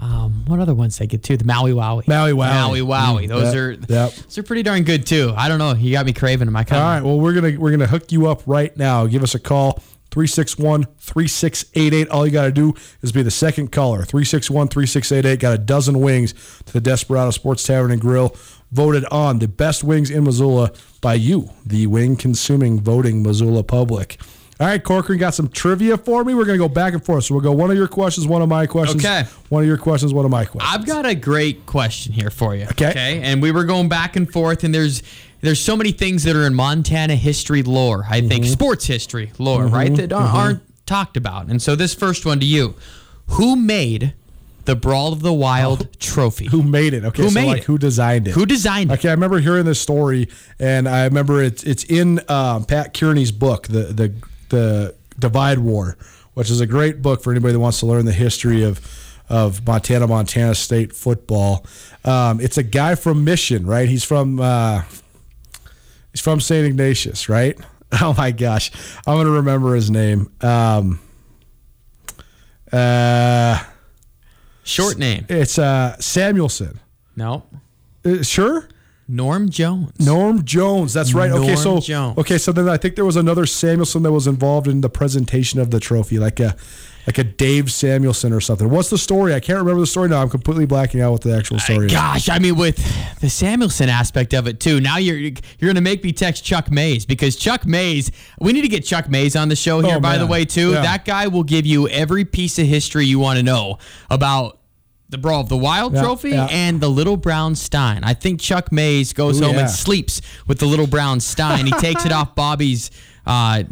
Um, what other ones did I get too? The Maui Wowie. Maui Wowie. Maui Wowie. Those yep, are yep. those are pretty darn good too. I don't know. You got me craving them. I kinda... All right. Well, we're gonna we're gonna hook you up right now. Give us a call. three six one, three six eight eight. All you got to do is be the second caller. three six one, three six eight eight. Got a dozen wings to the Desperado Sports Tavern and Grill. Voted on the best wings in Missoula by you, the wing consuming voting Missoula public. All right, Corcoran got some trivia for me. We're going to go back and forth. So we'll go one of your questions, one of my questions. Okay. One of your questions, one of my questions. I've got a great question here for you. Okay. Okay. And we were going back and forth, and there's there's so many things that are in Montana history lore, I mm-hmm. think, sports history lore, mm-hmm. right, that mm-hmm. aren't talked about. And so this first one to you. Who made the Brawl of the Wild oh, trophy? Who made it? Okay, who so made like it? Who designed it? Who designed it? Okay, I remember hearing this story, and I remember it's, it's in um, Pat Kearney's book, the the The Divide War, which is a great book for anybody that wants to learn the history of of Montana, Montana State football. Um, it's a guy from Mission, right? He's from uh, he's from Saint Ignatius, right? Oh my gosh, I'm gonna remember his name. Um, uh, Short name. It's uh, Samuelson. No. Uh, sure. Norm Jones. Norm Jones. That's right. Norm okay, so Jones. okay, so then I think there was another Samuelson that was involved in the presentation of the trophy, like a like a Dave Samuelson or something. What's the story? I can't remember the story now. I'm completely blacking out what the actual story uh, is. Gosh, I mean, with the Samuelson aspect of it too. Now you're you're going to make me text Chuck Mays, because Chuck Mays. We need to get Chuck Mays on the show here. Oh, by man. the way, too, yeah. That guy will give you every piece of history you want to know about the Brawl of the Wild yeah, trophy yeah. and the Little Brown Stein. I think Chuck Mays goes Ooh, home yeah. and sleeps with the Little Brown Stein. He takes it off Bobby's uh,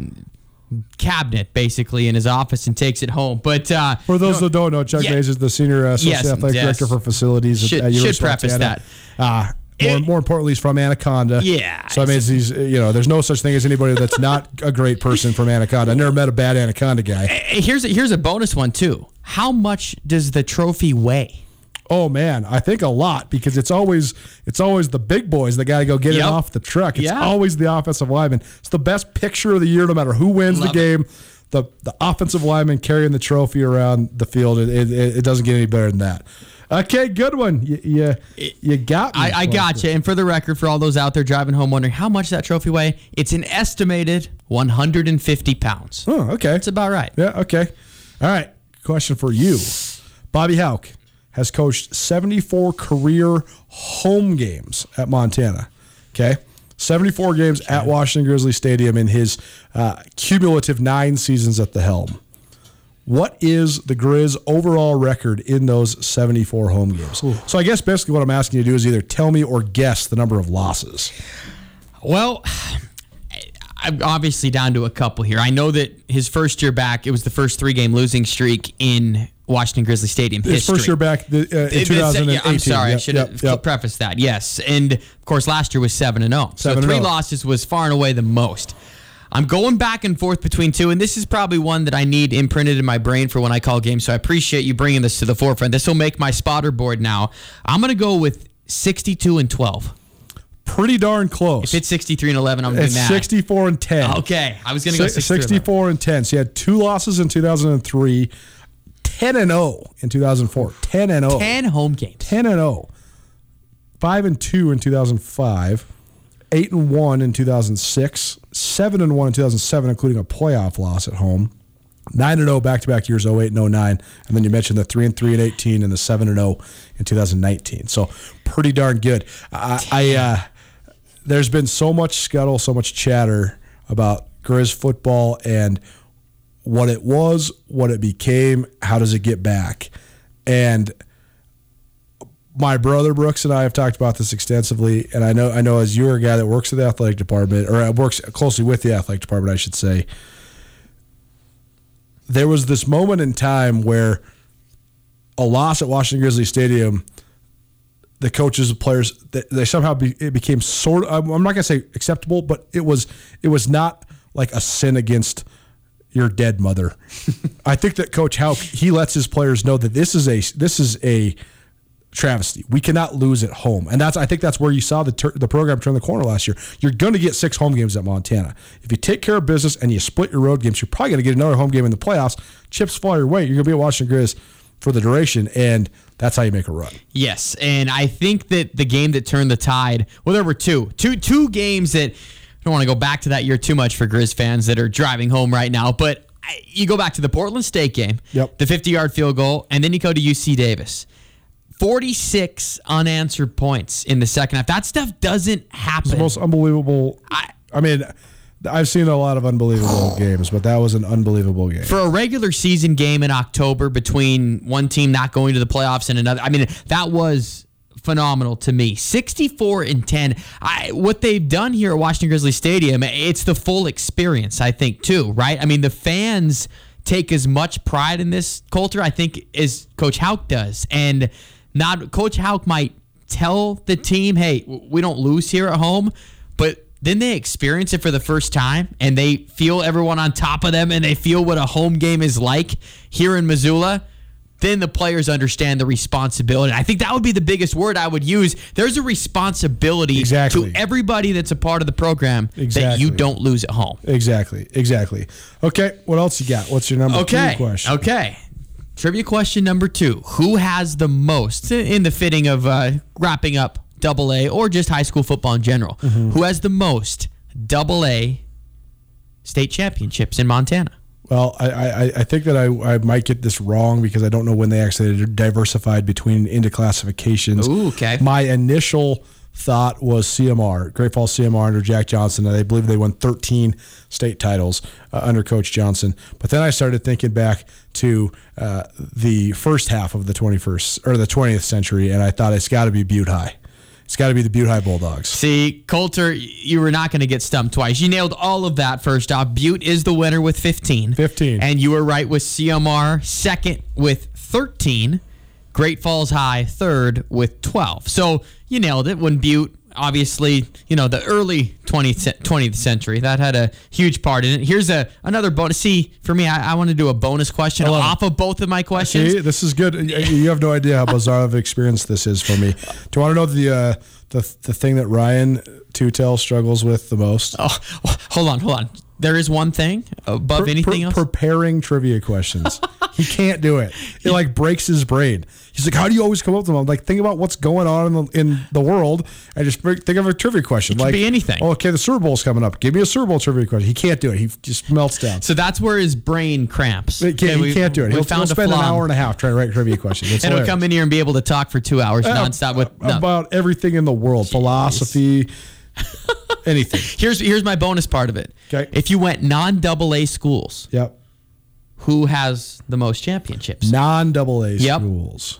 cabinet, basically, in his office and takes it home. But uh, for those you know, that don't know, Chuck yeah. Mays is the senior uh, yes, athletic yes. director for facilities should, at U S Should preface Montana. that. Uh, More, more importantly, he's from Anaconda. Yeah. So I mean, he's you know, there's no such thing as anybody that's not a great person from Anaconda. I never met a bad Anaconda guy. Here's a, here's a bonus one too. How much does the trophy weigh? Oh man, I think a lot, because it's always it's always the big boys that got to go get yep. it off the truck. It's yeah. always the offensive lineman. It's the best picture of the year, no matter who wins Love the game. It. The the offensive lineman carrying the trophy around the field. It, it, it doesn't get any better than that. Okay, good one. You you, you got me. I, I got you. And for the record, for all those out there driving home wondering how much that trophy weigh, it's an estimated one hundred fifty pounds. Oh, okay. That's about right. Yeah, okay. All right, question for you. Bobby Hauck has coached seventy-four career home games at Montana. Okay, seventy-four games at Washington Grizzly Stadium in his uh, cumulative nine seasons at the helm. What is the Grizz overall record in those seventy-four home games? Ooh. So I guess basically what I'm asking you to do is either tell me or guess the number of losses. Well, I'm obviously down to a couple here. I know that his first year back, it was the first three-game losing streak in Washington Grizzly Stadium history. His first year back the, uh, in twenty eighteen. Yeah, I'm sorry, yep, I should have yep, yep. prefaced that. Yes, and of course last year was seven and oh. So three losses was far and away the most. I'm going back and forth between two, and this is probably one that I need imprinted in my brain for when I call games, so I appreciate you bringing this to the forefront. This will make my spotter board now. I'm going to go with sixty-two and twelve. Pretty darn close. If it's sixty-three and eleven, I'm doing that. It's sixty-four and ten. Okay, I was going to go sixty-four and ten. So you had two losses in two thousand three, ten and oh in two thousand four, ten and oh. ten home games. ten and oh. five and two in two thousand five. Eight and one in two thousand six, seven and one in two thousand seven, including a playoff loss at home. Nine and zero back to back years, oh eight and oh nine, and then you mentioned the three and three and eighteen and the seven and zero in two thousand nineteen. So pretty darn good. I, I uh, there's been so much scuttle, so much chatter about Grizz football and what it was, what it became, how does it get back, and. My brother Brooks and I have talked about this extensively, and I know I know as you're a guy that works at the athletic department, or works closely with the athletic department, I should say, there was this moment in time where a loss at Washington Grizzly Stadium, the coaches, the players, they, they somehow be, it became sort of, I'm not going to say acceptable, but it was it was not like a sin against your dead mother. I think that Coach Hauck, he lets his players know that this is a this is a travesty. We cannot lose at home, and that's I think that's where you saw the ter- the program turn the corner last year. You're going to get six home games at Montana. If you take care of business and you split your road games, you're probably going to get another home game in the playoffs. Chips fall your way. You're going to be at Washington Grizz for the duration, and that's how you make a run. Yes, and I think that the game that turned the tide. Well, there were two, two, two games that I don't want to go back to that year too much for Grizz fans that are driving home right now, but I, you go back to the Portland State game, yep. the fifty-yard field goal, and then you go to U C Davis. forty-six unanswered points in the second half. That stuff doesn't happen. It's the most unbelievable. I, I mean, I've seen a lot of unbelievable games, but that was an unbelievable game. For a regular season game in October between one team not going to the playoffs and another, I mean, that was phenomenal to me. sixty-four and ten. I, what they've done here at Washington Grizzly Stadium, it's the full experience, I think, too, right? I mean, the fans take as much pride in this, Colter, I think, as Coach Hauck does. And Not Coach Hauck might tell the team, hey, we don't lose here at home, but then they experience it for the first time, and they feel everyone on top of them, and they feel what a home game is like here in Missoula. Then the players understand the responsibility. I think that would be the biggest word I would use. There's a responsibility exactly. to everybody that's a part of the program exactly. that you don't lose at home. Exactly, exactly. Okay, what else you got? What's your number okay. two question? Okay, okay. Trivia question number two. Who has the most, in the fitting of uh, wrapping up double A or just high school football in general, mm-hmm. who has the most double A state championships in Montana? Well, I, I, I think that I, I might get this wrong because I don't know when they actually diversified between into classifications. Ooh, okay. My initial thought was C M R, Great Falls C M R under Jack Johnson. I believe they won thirteen state titles uh, under Coach Johnson. But then I started thinking back to uh, the first half of the twenty-first or the twentieth century, and I thought it's got to be Butte High. It's got to be the Butte High Bulldogs. See, Colter, you were not going to get stumped twice. You nailed all of that first off. Butte is the winner with fifteen. fifteen. And you were right with C M R, second with thirteen. Great Falls High, third with twelve. So you nailed it when Butte, obviously, you know, the early twentieth century, that had a huge part in it. Here's a another bonus. See, for me, I, I want to do a bonus question Hello. off of both of my questions. See, this is good. You have no idea how bizarre of an experience this is for me. Do you want to know the uh, the, the thing that Ryan Tutel struggles with the most? Oh, hold on, hold on. There is one thing above pre- anything pre- else? Preparing trivia questions. He can't do it. It like breaks his brain. He's like, how do you always come up with them? I'm like, think about what's going on in the, in the world and just think of a trivia question. It could like, be anything. Oh, okay, the Super Bowl's coming up. Give me a Super Bowl trivia question. He can't do it. He just melts down. So that's where his brain cramps. It can't, okay, we, he can't do it. He'll, found he'll spend an hour and a half trying to write a trivia question. And hilarious. He'll come in here and be able to talk for two hours uh, nonstop with uh, no. about everything in the world. Jeez. Philosophy. Anything. Here's here's my bonus part of it. Okay. If you went non-double A schools, yep. Who has the most championships? Non-double A yep. schools.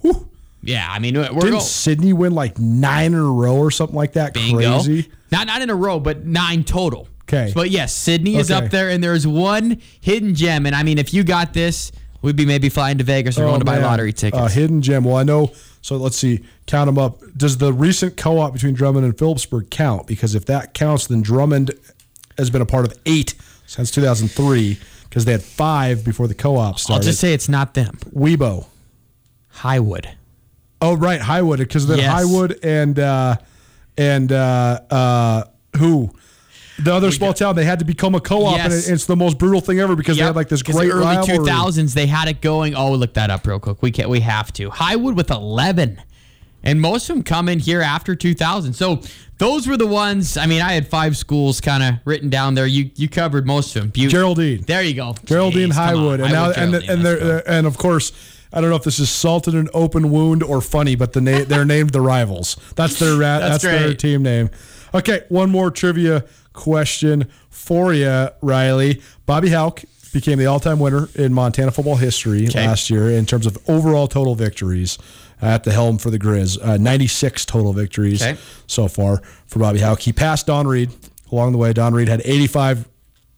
Whew. Yeah, I mean, we're didn't go- Sydney win like nine in a row or something like that? Bingo. Crazy. Not not in a row, but nine total. Okay. But yes, Sydney okay. is up there, and there's one hidden gem. And I mean, if you got this, we'd be maybe flying to Vegas or oh, going to man. buy lottery tickets. Uh, hidden gem. Well, I know. So let's see. Count them up. Does the recent co-op between Drummond and Phillipsburg count? Because if that counts, then Drummond has been a part of eight since two thousand three because they had five before the co-op started. I'll just say it's not them. Weibo. Highwood. Oh, right. Highwood. Because then yes. Highwood and uh, and uh, uh, who? The other we small do. town, they had to become a co-op, yes. and it, it's the most brutal thing ever because yep. they had like this great the early rivalry. two thousands, they had it going. Oh, look that up real quick. We can't. We have to. Highwood with eleven, and most of them come in here after two thousand. So those were the ones. I mean, I had five schools kind of written down there. You you covered most of them. Butte. Geraldine. There you go. Geraldine, Jeez, Highwood, and Highwood, now and the, and they're, and of course. I don't know if this is salted an open wound or funny, but the na- they're named the Rivals. That's their ra- that's, that's their team name. Okay, one more trivia question for you, Riley. Bobby Hauck became the all-time winner in Montana football history okay. last year in terms of overall total victories at the helm for the Grizz. Uh, ninety-six total victories okay. so far for Bobby Hauck. He passed Don Reed along the way. Don Reed had eighty-five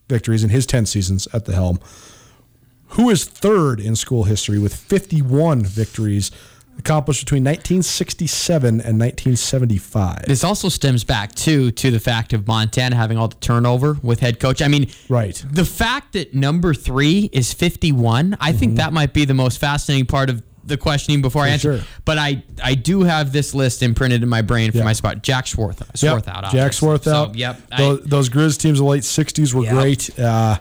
victories in his ten seasons at the helm. Who is third in school history with fifty-one victories accomplished between nineteen sixty-seven and nineteen seventy-five? This also stems back, too, to the fact of Montana having all the turnover with head coach. I mean, right. the fact that number three is fifty-one, I mm-hmm. think that might be the most fascinating part of the questioning before for I answer. Sure. But I, I do have this list imprinted in my brain for yeah. my spot. Jack Swarthout. Swarthout. Yep. Jack Swarthout. So, yep. Those, I, those Grizz teams of the late sixties were yep. great. Uh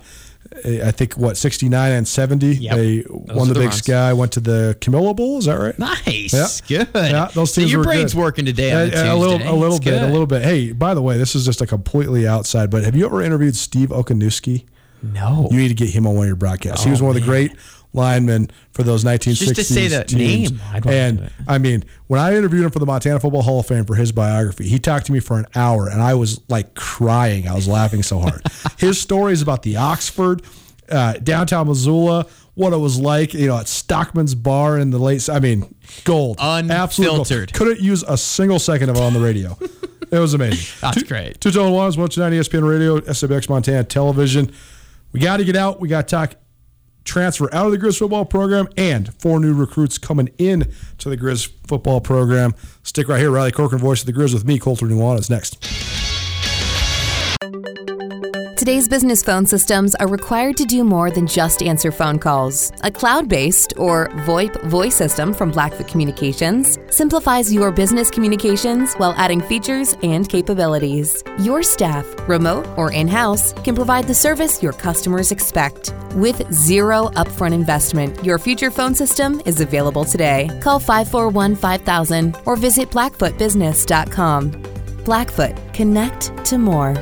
I think, what, sixty-nine and seventy? Yep. They those won the, the Big runs. Sky, went to the Camilla Bowl. Is that right? Nice. Yeah. Good. Yeah, those teams so your were brain's good. working today on a, a, a little, a little bit, good. a little bit. Hey, by the way, this is just a completely outside, but have you ever interviewed Steve Okoniewski? No. You need to get him on one of your broadcasts. Oh, he was one of the man. great linemen for those nineteen sixties just to say the teams. name. I don't and, I mean, when I interviewed him for the Montana Football Hall of Fame for his biography, he talked to me for an hour, and I was, like, crying. I was laughing so hard. His stories about the Oxford, uh, downtown Missoula, what it was like, you know, at Stockman's Bar in the late... I mean, gold. Unfiltered. Gold. Couldn't use a single second of it on the radio. It was amazing. That's two, great. Two Total Ones, one twenty-nine E S P N Radio, S W X Montana Television. We got to get out. We got to talk... transfer out of the Grizz football program and four new recruits coming in to the Grizz football program. Stick right here. Riley Corcoran, voice of the Grizz, with me, Colter Nuanez, next. Today's business phone systems are required to do more than just answer phone calls. A cloud-based or VoIP voice system from Blackfoot Communications simplifies your business communications while adding features and capabilities. Your staff, remote or in-house, can provide the service your customers expect. With zero upfront investment, your future phone system is available today. Call five four one, five thousand or visit blackfoot business dot com. Blackfoot, connect to more.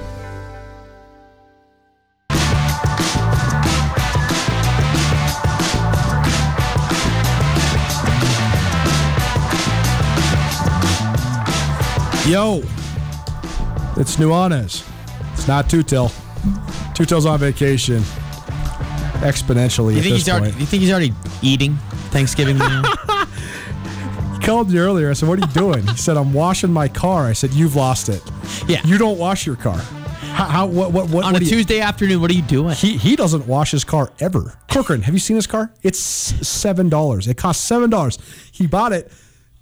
Yo, it's Nuanez. It's not Tutel. Tutel's on vacation exponentially you think at this he's point. Already, you think he's already eating Thanksgiving meal? He called me earlier. I said, what are you doing? He said, I'm washing my car. I said, you've lost it. Yeah. You don't wash your car. How, how, what, what, what, On what a Tuesday you, afternoon, what are you doing? He he doesn't wash his car ever. Corcoran, have you seen his car? It's seven dollars. It costs seven dollars. He bought it.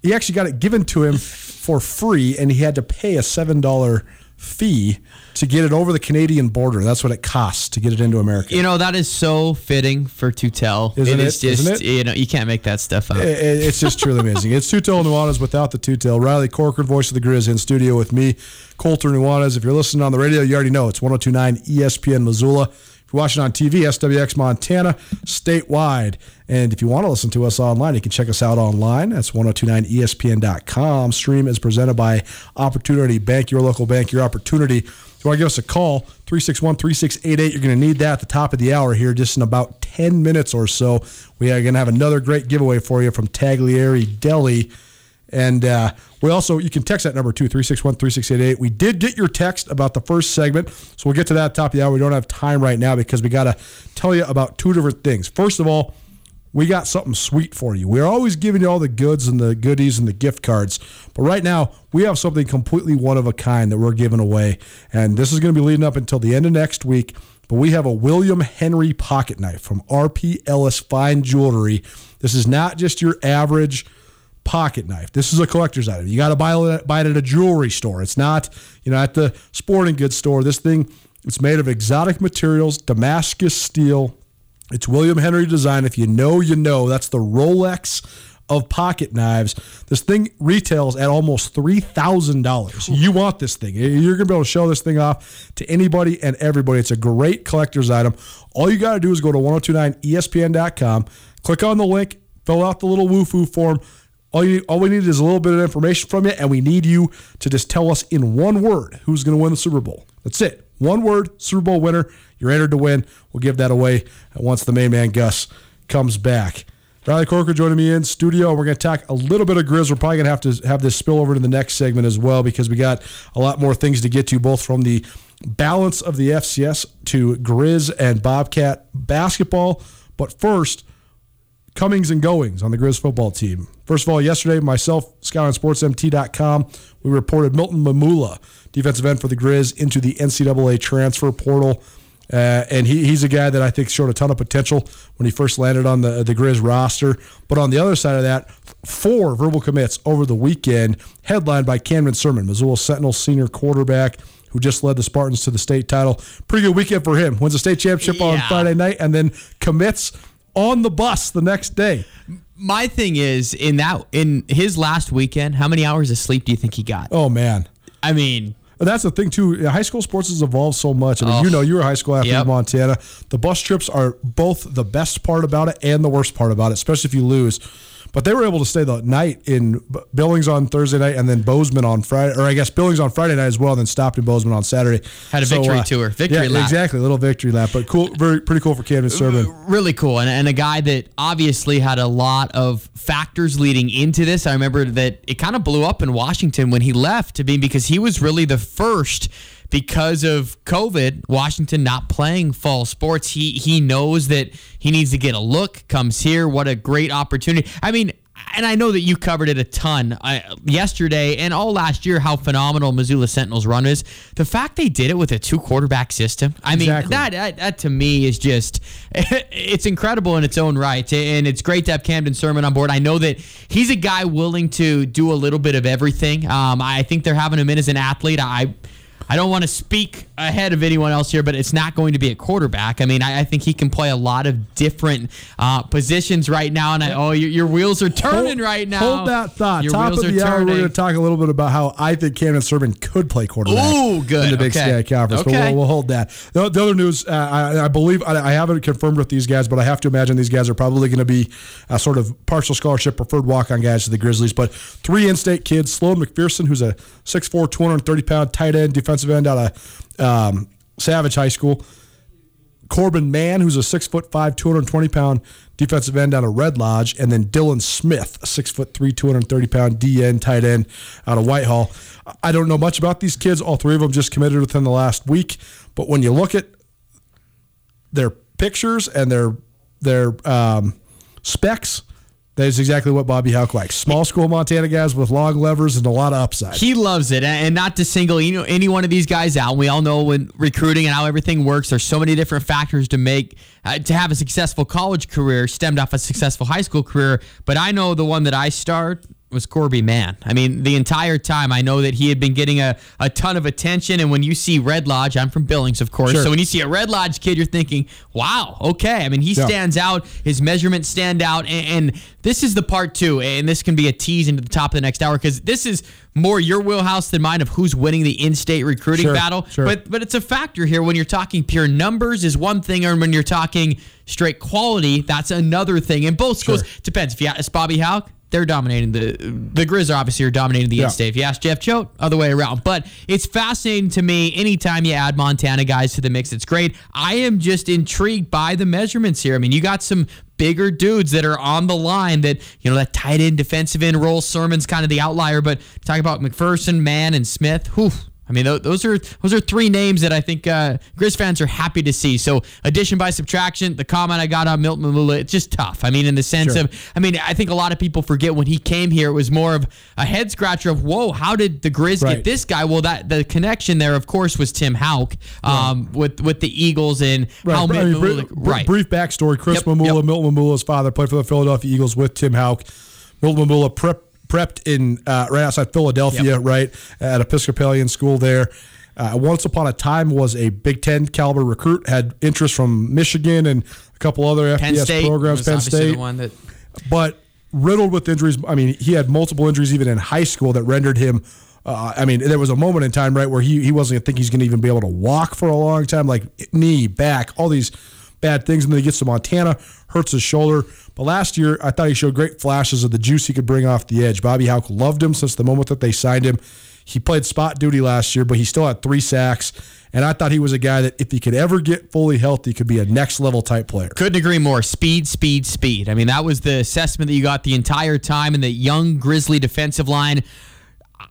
He actually got it given to him for free, and he had to pay a seven dollars fee to get it over the Canadian border. That's what it costs to get it into America. You know, that is so fitting for Tutel. Isn't it? It is just, Isn't it? You know, you can't make that stuff up. It, it, it's just truly amazing. It's Tutel and Nuanez without the Tutel. Riley Corcoran, voice of the Grizz, in studio with me, Colter Nuanez. If you're listening on the radio, you already know it's one oh two point nine E S P N Missoula. If you You're watching on T V, S W X Montana, statewide. And if you want to listen to us online, you can check us out online. That's ten twenty-nine E S P N dot com. Stream is presented by Opportunity Bank, your local bank, your opportunity. If you want to give us a call, three six one, three six eight eight. You're going to need that at the top of the hour here, just in about ten minutes or so. We are going to have another great giveaway for you from Taglieri Deli. And uh, we also, you can text that number too, three six one, three six eight eight. We did get your text about the first segment, so we'll get to that at the top of the hour. We don't have time right now because we got to tell you about two different things. First of all, we got something sweet for you. We're always giving you all the goods and the goodies and the gift cards. But right now, we have something completely one of a kind that we're giving away. And this is going to be leading up until the end of next week. But we have a William Henry pocket knife from R P. Ellis Fine Jewelry. This is not just your average pocket knife. This is a collector's item. You got to buy it, buy it at a jewelry store. It's not, you know, at the sporting goods store. This thing, it's made of exotic materials, Damascus steel. It's William Henry design. If you know, you know. That's the Rolex of pocket knives. This thing retails at almost three thousand dollars. You want this thing. You're going to be able to show this thing off to anybody and everybody. It's a great collector's item. All you got to do is go to ten twenty-nine E S P N dot com, click on the link, fill out the little woo-foo form. All, you, all we need is a little bit of information from you, and we need you to just tell us in one word who's going to win the Super Bowl. That's it. One word, Super Bowl winner. You're entered to win. We'll give that away once the main man, Gus, comes back. Riley Corcoran joining me in studio. We're going to talk a little bit of Grizz. We're probably going to have to have this spill over to the next segment as well because we got a lot more things to get to, both from the balance of the F C S to Grizz and Bobcat basketball. But first, comings and goings on the Grizz football team. First of all, yesterday, myself, Scout on sports m t dot com, we reported Milton Mamula, defensive end for the Grizz, into the N C double A transfer portal. Uh, and he, he's a guy that I think showed a ton of potential when he first landed on the, the Grizz roster. But on the other side of that, four verbal commits over the weekend, headlined by Cameron Sermon, Missoula Sentinel senior quarterback, who just led the Spartans to the state title. Pretty good weekend for him. Wins the state championship yeah. on Friday night and then commits on the bus the next day. My thing is, in that in his last weekend, how many hours of sleep do you think he got? Oh, man. I mean... That's the thing, too. High school sports has evolved so much. I mean, oh, you know, you were a high school athlete yep. in Montana. The bus trips are both the best part about it and the worst part about it, especially if you lose. But they were able to stay the night in Billings on Thursday night and then Bozeman on Friday, or I guess Billings on Friday night as well, and then stopped in Bozeman on Saturday. Had a so, victory uh, tour. Victory yeah, lap. Exactly, a little victory lap. But cool, very pretty cool for Camden Sermon. Really cool. And, and a guy that obviously had a lot of factors leading into this. I remember that it kind of blew up in Washington when he left, to be because he was really the first. Because of COVID, Washington not playing fall sports, he he knows that he needs to get a look, comes here. What a great opportunity. I mean, and I know that you covered it a ton I, yesterday and all last year, how phenomenal Missoula Sentinel's run is. The fact they did it with a two-quarterback system, I exactly. mean, that, that that to me is just, it's incredible in its own right. And it's great to have Camden Sermon on board. I know that he's a guy willing to do a little bit of everything. Um, I think they're having him in as an athlete. I... I don't want to speak ahead of anyone else here, but it's not going to be a quarterback. I mean, I, I think he can play a lot of different uh, positions right now. And I, oh, your, your wheels are turning hold, right now. Hold that thought. Your Top of the hour, turning. We're going to talk a little bit about how I think Camden Sermon could play quarterback Ooh, good. in the Big okay. Sky Conference. Okay. But we'll, we'll hold that. The, the other news, uh, I, I believe, I, I haven't confirmed with these guys, but I have to imagine these guys are probably going to be uh, sort of partial scholarship preferred walk-on guys to the Grizzlies. But three in-state kids, Sloan McPherson, who's a six foot four, two hundred thirty pound tight end, defensive end out of um, Savage High School. Corbin Mann, who's a six foot five, two hundred twenty pound defensive end out of Red Lodge, and then Dylan Smith, a six foot three, two hundred thirty pound D N tight end out of Whitehall. I don't know much about these kids. All three of them just committed within the last week. But when you look at their pictures and their their um, specs, that is exactly what Bobby Hauck likes. Small school Montana guys with long levers and a lot of upside. He loves it. And not to single you know, any one of these guys out. We all know when recruiting and how everything works, there's so many different factors to make uh, to have a successful college career stemmed off a successful high school career. But I know the one that I start was Corby Mann. I mean, the entire time, I know that he had been getting a, a ton of attention, and when you see Red Lodge, I'm from Billings, of course, sure. So when you see a Red Lodge kid, you're thinking, wow, okay. I mean, he yeah. stands out, his measurements stand out, and, and this is the part two, and this can be a tease into the top of the next hour, because this is more your wheelhouse than mine of who's winning the in-state recruiting sure, battle, sure. But, but it's a factor here when you're talking pure numbers is one thing, and when you're talking straight quality, that's another thing. In both schools, sure. depends. If you ask Bobby Hauck, they're dominating the the Grizz are obviously are dominating the yeah. in-state. If you ask Jeff Choate, other way around. But it's fascinating to me anytime you add Montana guys to the mix. It's great. I am just intrigued by the measurements here. I mean, you got some bigger dudes that are on the line that, you know, that tight end, defensive end role. Sermon's kind of the outlier, but talking about McPherson, Mann, and Smith, whew. I mean, those are those are three names that I think uh, Grizz fans are happy to see. So addition by subtraction, the comment I got on Milton Mamula, it's just tough. I mean, in the sense sure. of, I mean, I think a lot of people forget when he came here, it was more of a head scratcher of, whoa, how did the Grizz right. get this guy? Well, that the connection there, of course, was Tim Hauck um, right. with, with the Eagles and right. how Milton I mean, Mamula. Br- right. Brief backstory, Chris yep, Mamula, yep. Milton Mamula's father played for the Philadelphia Eagles with Tim Hauck. Milton Mamula prep. prepped in uh, right outside Philadelphia, yep. right, at Episcopalian school there. Uh, once upon a time was a Big Ten caliber recruit, had interest from Michigan and a couple other Penn F B S State programs, Penn State. The one that... But riddled with injuries. I mean, he had multiple injuries even in high school that rendered him, uh, I mean, there was a moment in time, right, where he, he wasn't going to think he's going to even be able to walk for a long time, like knee, back, all these bad things. And then he gets to Montana, hurts his shoulder. But last year, I thought he showed great flashes of the juice he could bring off the edge. Bobby Hauck loved him since the moment that they signed him. He played spot duty last year, but he still had three sacks. And I thought he was a guy that if he could ever get fully healthy, could be a next-level type player. Couldn't agree more. Speed, speed, speed. I mean, that was the assessment that you got the entire time in the young Grizzly defensive line.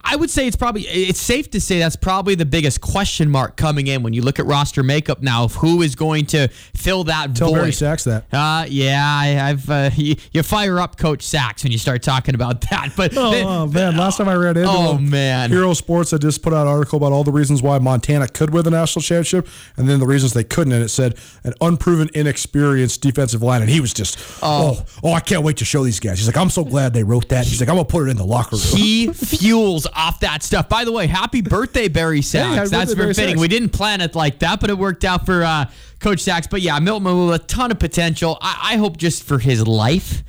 I would say it's probably it's safe to say that's probably the biggest question mark coming in when you look at roster makeup now of who is going to fill that Tell void. Tell Barry Sachs that. Uh, yeah, I, I've uh, you, you fire up Coach Sachs when you start talking about that. But oh, then, oh man, last time I read it, oh man, Hero Sports had just put out an article about all the reasons why Montana could win the national championship, and then the reasons they couldn't. And it said an unproven, inexperienced defensive line, and he was just oh oh, oh I can't wait to show these guys. He's like, I'm so glad they wrote that. He's like, I'm gonna put it in the locker room. He fuels. Off that stuff. By the way, happy birthday, Barry Sachs. Hey, that's very fitting. We didn't plan it like that, but it worked out for uh, Coach Sachs. But yeah, Milton Mamula, a ton of potential. I-, I hope just for his life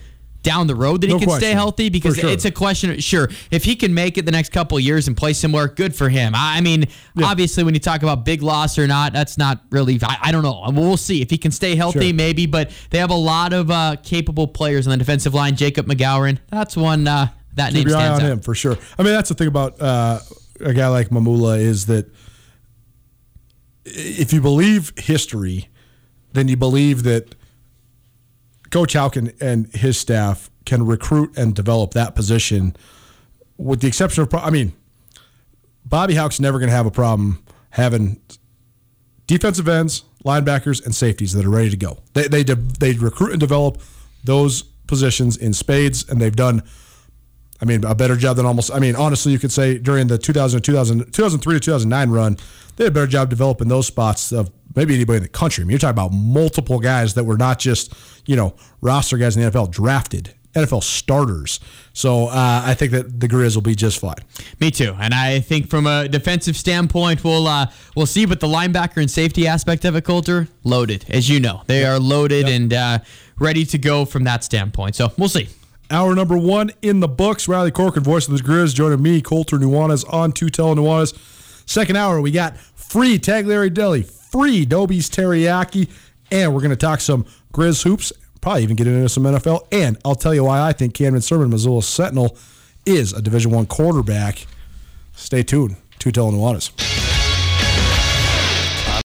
down the road that no he can question. stay healthy because sure. it's a question. Sure, if he can make it the next couple of years and play somewhere, good for him. I mean, yeah. obviously, when you talk about big loss or not, that's not really, I, I don't know. We'll see. If he can stay healthy, sure. maybe, but they have a lot of uh, capable players on the defensive line. Jacob McGowan, that's one. Uh, That name stands out. Him, for sure. I mean, that's the thing about uh, a guy like Mamula is that if you believe history, then you believe that Coach Hauck and his staff can recruit and develop that position with the exception of, I mean, Bobby Hauck's never going to have a problem having defensive ends, linebackers, and safeties that are ready to go. They, they, de- they recruit and develop those positions in spades, and they've done I mean, a better job than almost, I mean, honestly, you could say during the two thousand, two thousand, two thousand three to two thousand nine run, they had a better job developing those spots of maybe anybody in the country. I mean, you're talking about multiple guys that were not just, you know, roster guys in the N F L, drafted N F L starters. So uh, I think that the Grizz will be just fine. Me too. And I think from a defensive standpoint, we'll uh, we'll see. But the linebacker and safety aspect of it, Colter, loaded, as you know. They are loaded yep. and uh, ready to go from that standpoint. So we'll see. Hour number one in the books. Riley Corcoran, voice of the Grizz, joining me, Colter Nuanez, on Tutela Nuanez. Second hour, we got free Tagliari Deli, free Dobie's Teriyaki, and we're going to talk some Grizz hoops, probably even get into some N F L, and I'll tell you why I think Camden Sermon, Missoula Sentinel, is a Division I quarterback. Stay tuned. Tutela Nuanez.